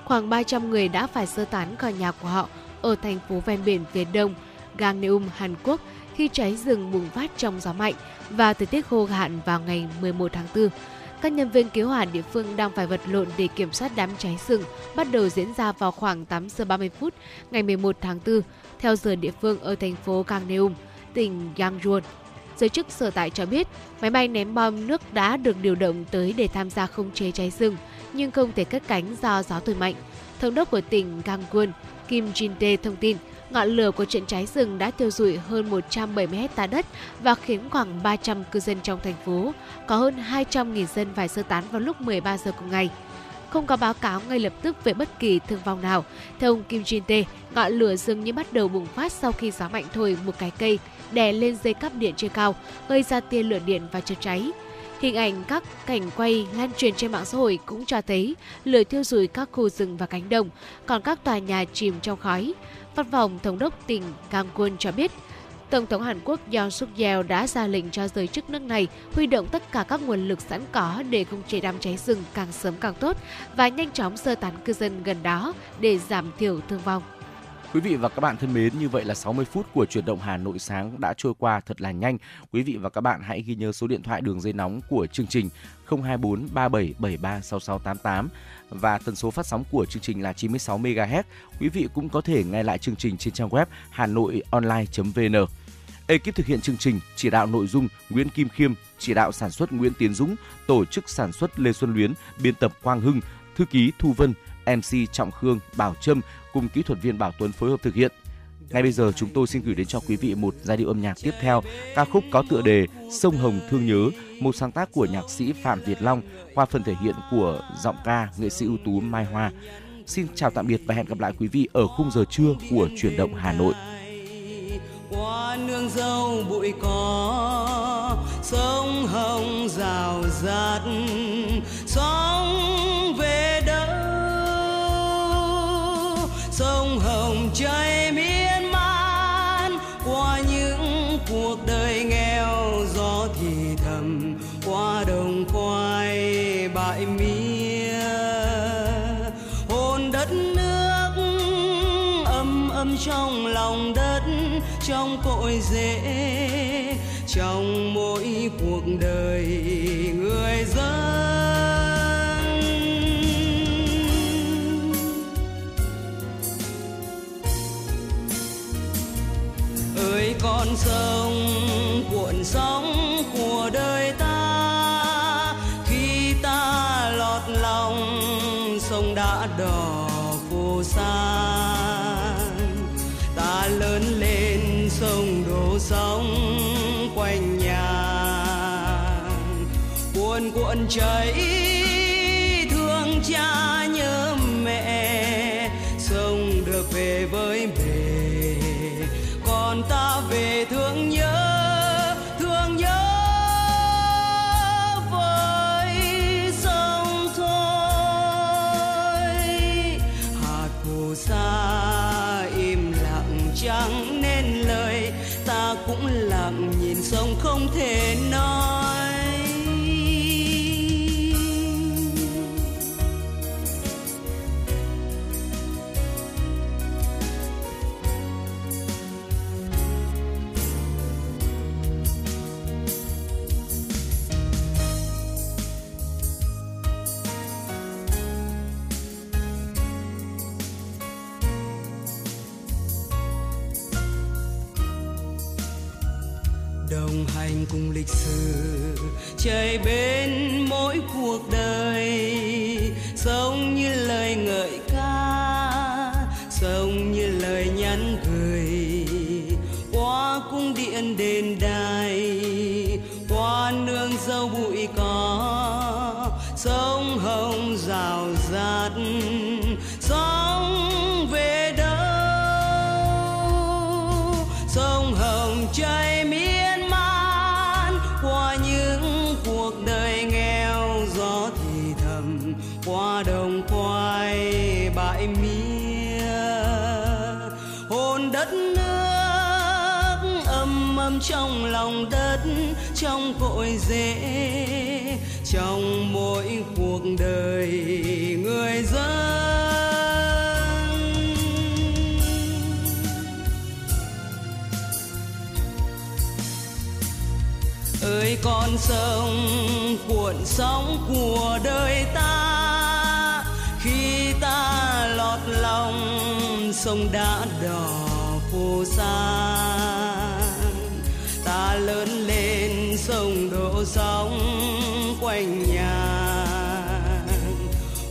Khoảng ba trăm người đã phải sơ tán khỏi nhà của họ ở thành phố ven biển phía đông Gangneung, Hàn Quốc khi cháy rừng bùng phát trong gió mạnh và thời tiết khô hạn vào ngày mười một tháng tư. Các nhân viên cứu hỏa địa phương đang phải vật lộn để kiểm soát đám cháy rừng bắt đầu diễn ra vào khoảng tám giờ ba mươi phút ngày mười một tháng tư theo giờ địa phương ở thành phố Gangneung, tỉnh Gangwon. Giới chức sở tại cho biết, máy bay ném bom nước đã được điều động tới để tham gia khống chế cháy rừng, nhưng không thể cất cánh do gió thổi mạnh. Thống đốc của tỉnh Gangwon, Kim Jin-tae thông tin, ngọn lửa của trận cháy rừng đã thiêu rụi hơn một trăm bảy mươi héc ta đất và khiến khoảng ba trăm cư dân trong thành phố, có hơn hai trăm nghìn dân phải sơ tán vào lúc mười ba giờ cùng ngày. Không có báo cáo ngay lập tức về bất kỳ thương vong nào. Theo ông Kim Jin-tae, ngọn lửa dường như bắt đầu bùng phát sau khi gió mạnh thổi một cái cây đè lên dây cáp điện trên cao, gây ra tia lửa điện và chớp cháy. Hình ảnh các cảnh quay lan truyền trên mạng xã hội cũng cho thấy lửa thiêu rụi các khu rừng và cánh đồng, còn các tòa nhà chìm trong khói. Văn phòng thống đốc tỉnh Gangwon cho biết, Tổng thống Hàn Quốc Yoon suk yeol đã ra lệnh cho giới chức nước này huy động tất cả các nguồn lực sẵn có để khống chế đám cháy rừng càng sớm càng tốt và nhanh chóng sơ tán cư dân gần đó để giảm thiểu thương vong. Quý vị và các bạn thân mến, như vậy là sáu mươi phút của Chuyển động Hà Nội sáng đã trôi qua thật là nhanh. Quý vị và các bạn hãy ghi nhớ số điện thoại đường dây nóng của chương trình không hai bốn ba bảy bảy ba sáu sáu tám tám và tần số phát sóng của chương trình là chín mươi sáu mê ga héc. Quý vị cũng có thể nghe lại chương trình trên trang web hanoionline chấm vn. Ekip thực hiện chương trình, chỉ đạo nội dung Nguyễn Kim Khiêm, chỉ đạo sản xuất Nguyễn Tiến Dũng, tổ chức sản xuất Lê Xuân Luyến, biên tập Quang Hưng, thư ký Thu Vân, em xê Trọng Khương, Bảo Trâm cùng kỹ thuật viên Bảo Tuấn phối hợp thực hiện. Ngay bây giờ chúng tôi xin gửi đến cho quý vị một giai điệu âm nhạc tiếp theo, ca khúc có tựa đề Sông Hồng Thương Nhớ, một sáng tác của nhạc sĩ Phạm Việt Long qua phần thể hiện của giọng ca nghệ sĩ ưu tú Mai Hoa. Xin chào tạm biệt và hẹn gặp lại quý vị ở khung giờ trưa của Chuyển động Hà Nội. Qua nương dâu bụi cỏ, sông Hồng rào rạt, sóng về đâu? Sông Hồng chảy miên man qua những cuộc đời nghèo, gió thì thầm qua đồng khoai bãi mía, hồn đất nước trong lòng đất, trong cội rễ, trong mỗi cuộc đời người dân. Ơi con sông cuộn sóng của đời ta, khi ta lọt lòng sông đã đỏ phù sa. Ta lớn lên sông đổ sóng quanh nhà, cuồn cuộn chảy thương cha nhớ mẹ. Sông được về với bể, còn ta về thương nhớ. Chẳng nên lời ta cũng lặng nhìn sông không thể nói. Đồng hành cùng lịch sử chảy bên mỗi cuộc đời, sống như lời ngợi ca, sống như lời nhắn gửi. Qua cung điện đền đài, qua nương dâu bụi cỏ, sông Hồng rào rạt, sóng về đâu? Sông Hồng chảy miên qua đồng quay bãi mía, hồn đất nước âm âm trong lòng đất, trong cội rễ, trong mỗi cuộc đời người dân. Ơi con sông cuộn sóng của đời ta, khi ta lọt lòng sông đã đỏ phù sa. Ta lớn lên sông đổ sóng quanh nhà,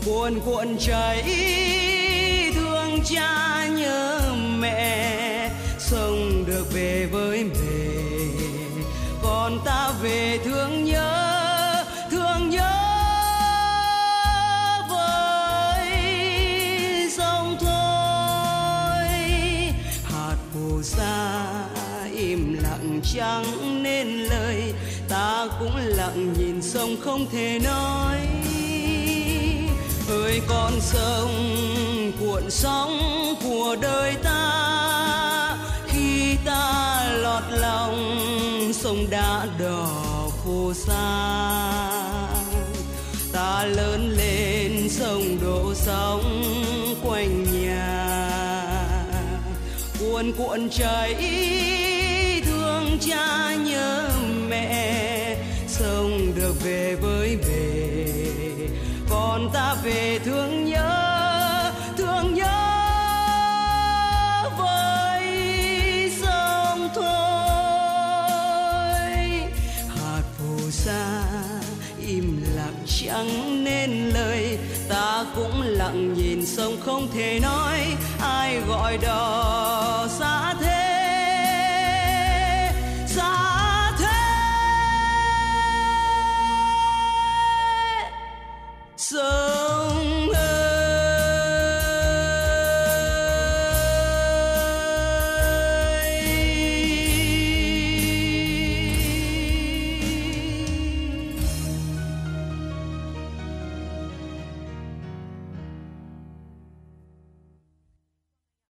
cuồn cuộn chảy thương cha nhớ mẹ. Sông được về với bể, còn ta về thương nhớ. Xa im lặng chẳng nên lời, ta cũng lặng nhìn sông không thể nói. Ơi con sông cuộn sóng của đời ta, khi ta lọt lòng sông đã đỏ phù sa. Ta lớn lên sông đổ sóng quanh nhà, cuồn cuộn chảy thương cha nhớ mẹ. Sông được về với bể, còn ta về thương nhớ, thương nhớ với sông thôi. Hạt phù sa im lặng chẳng nên lời, ta cũng lặng nhìn sông không thể nói. Ai gọi đó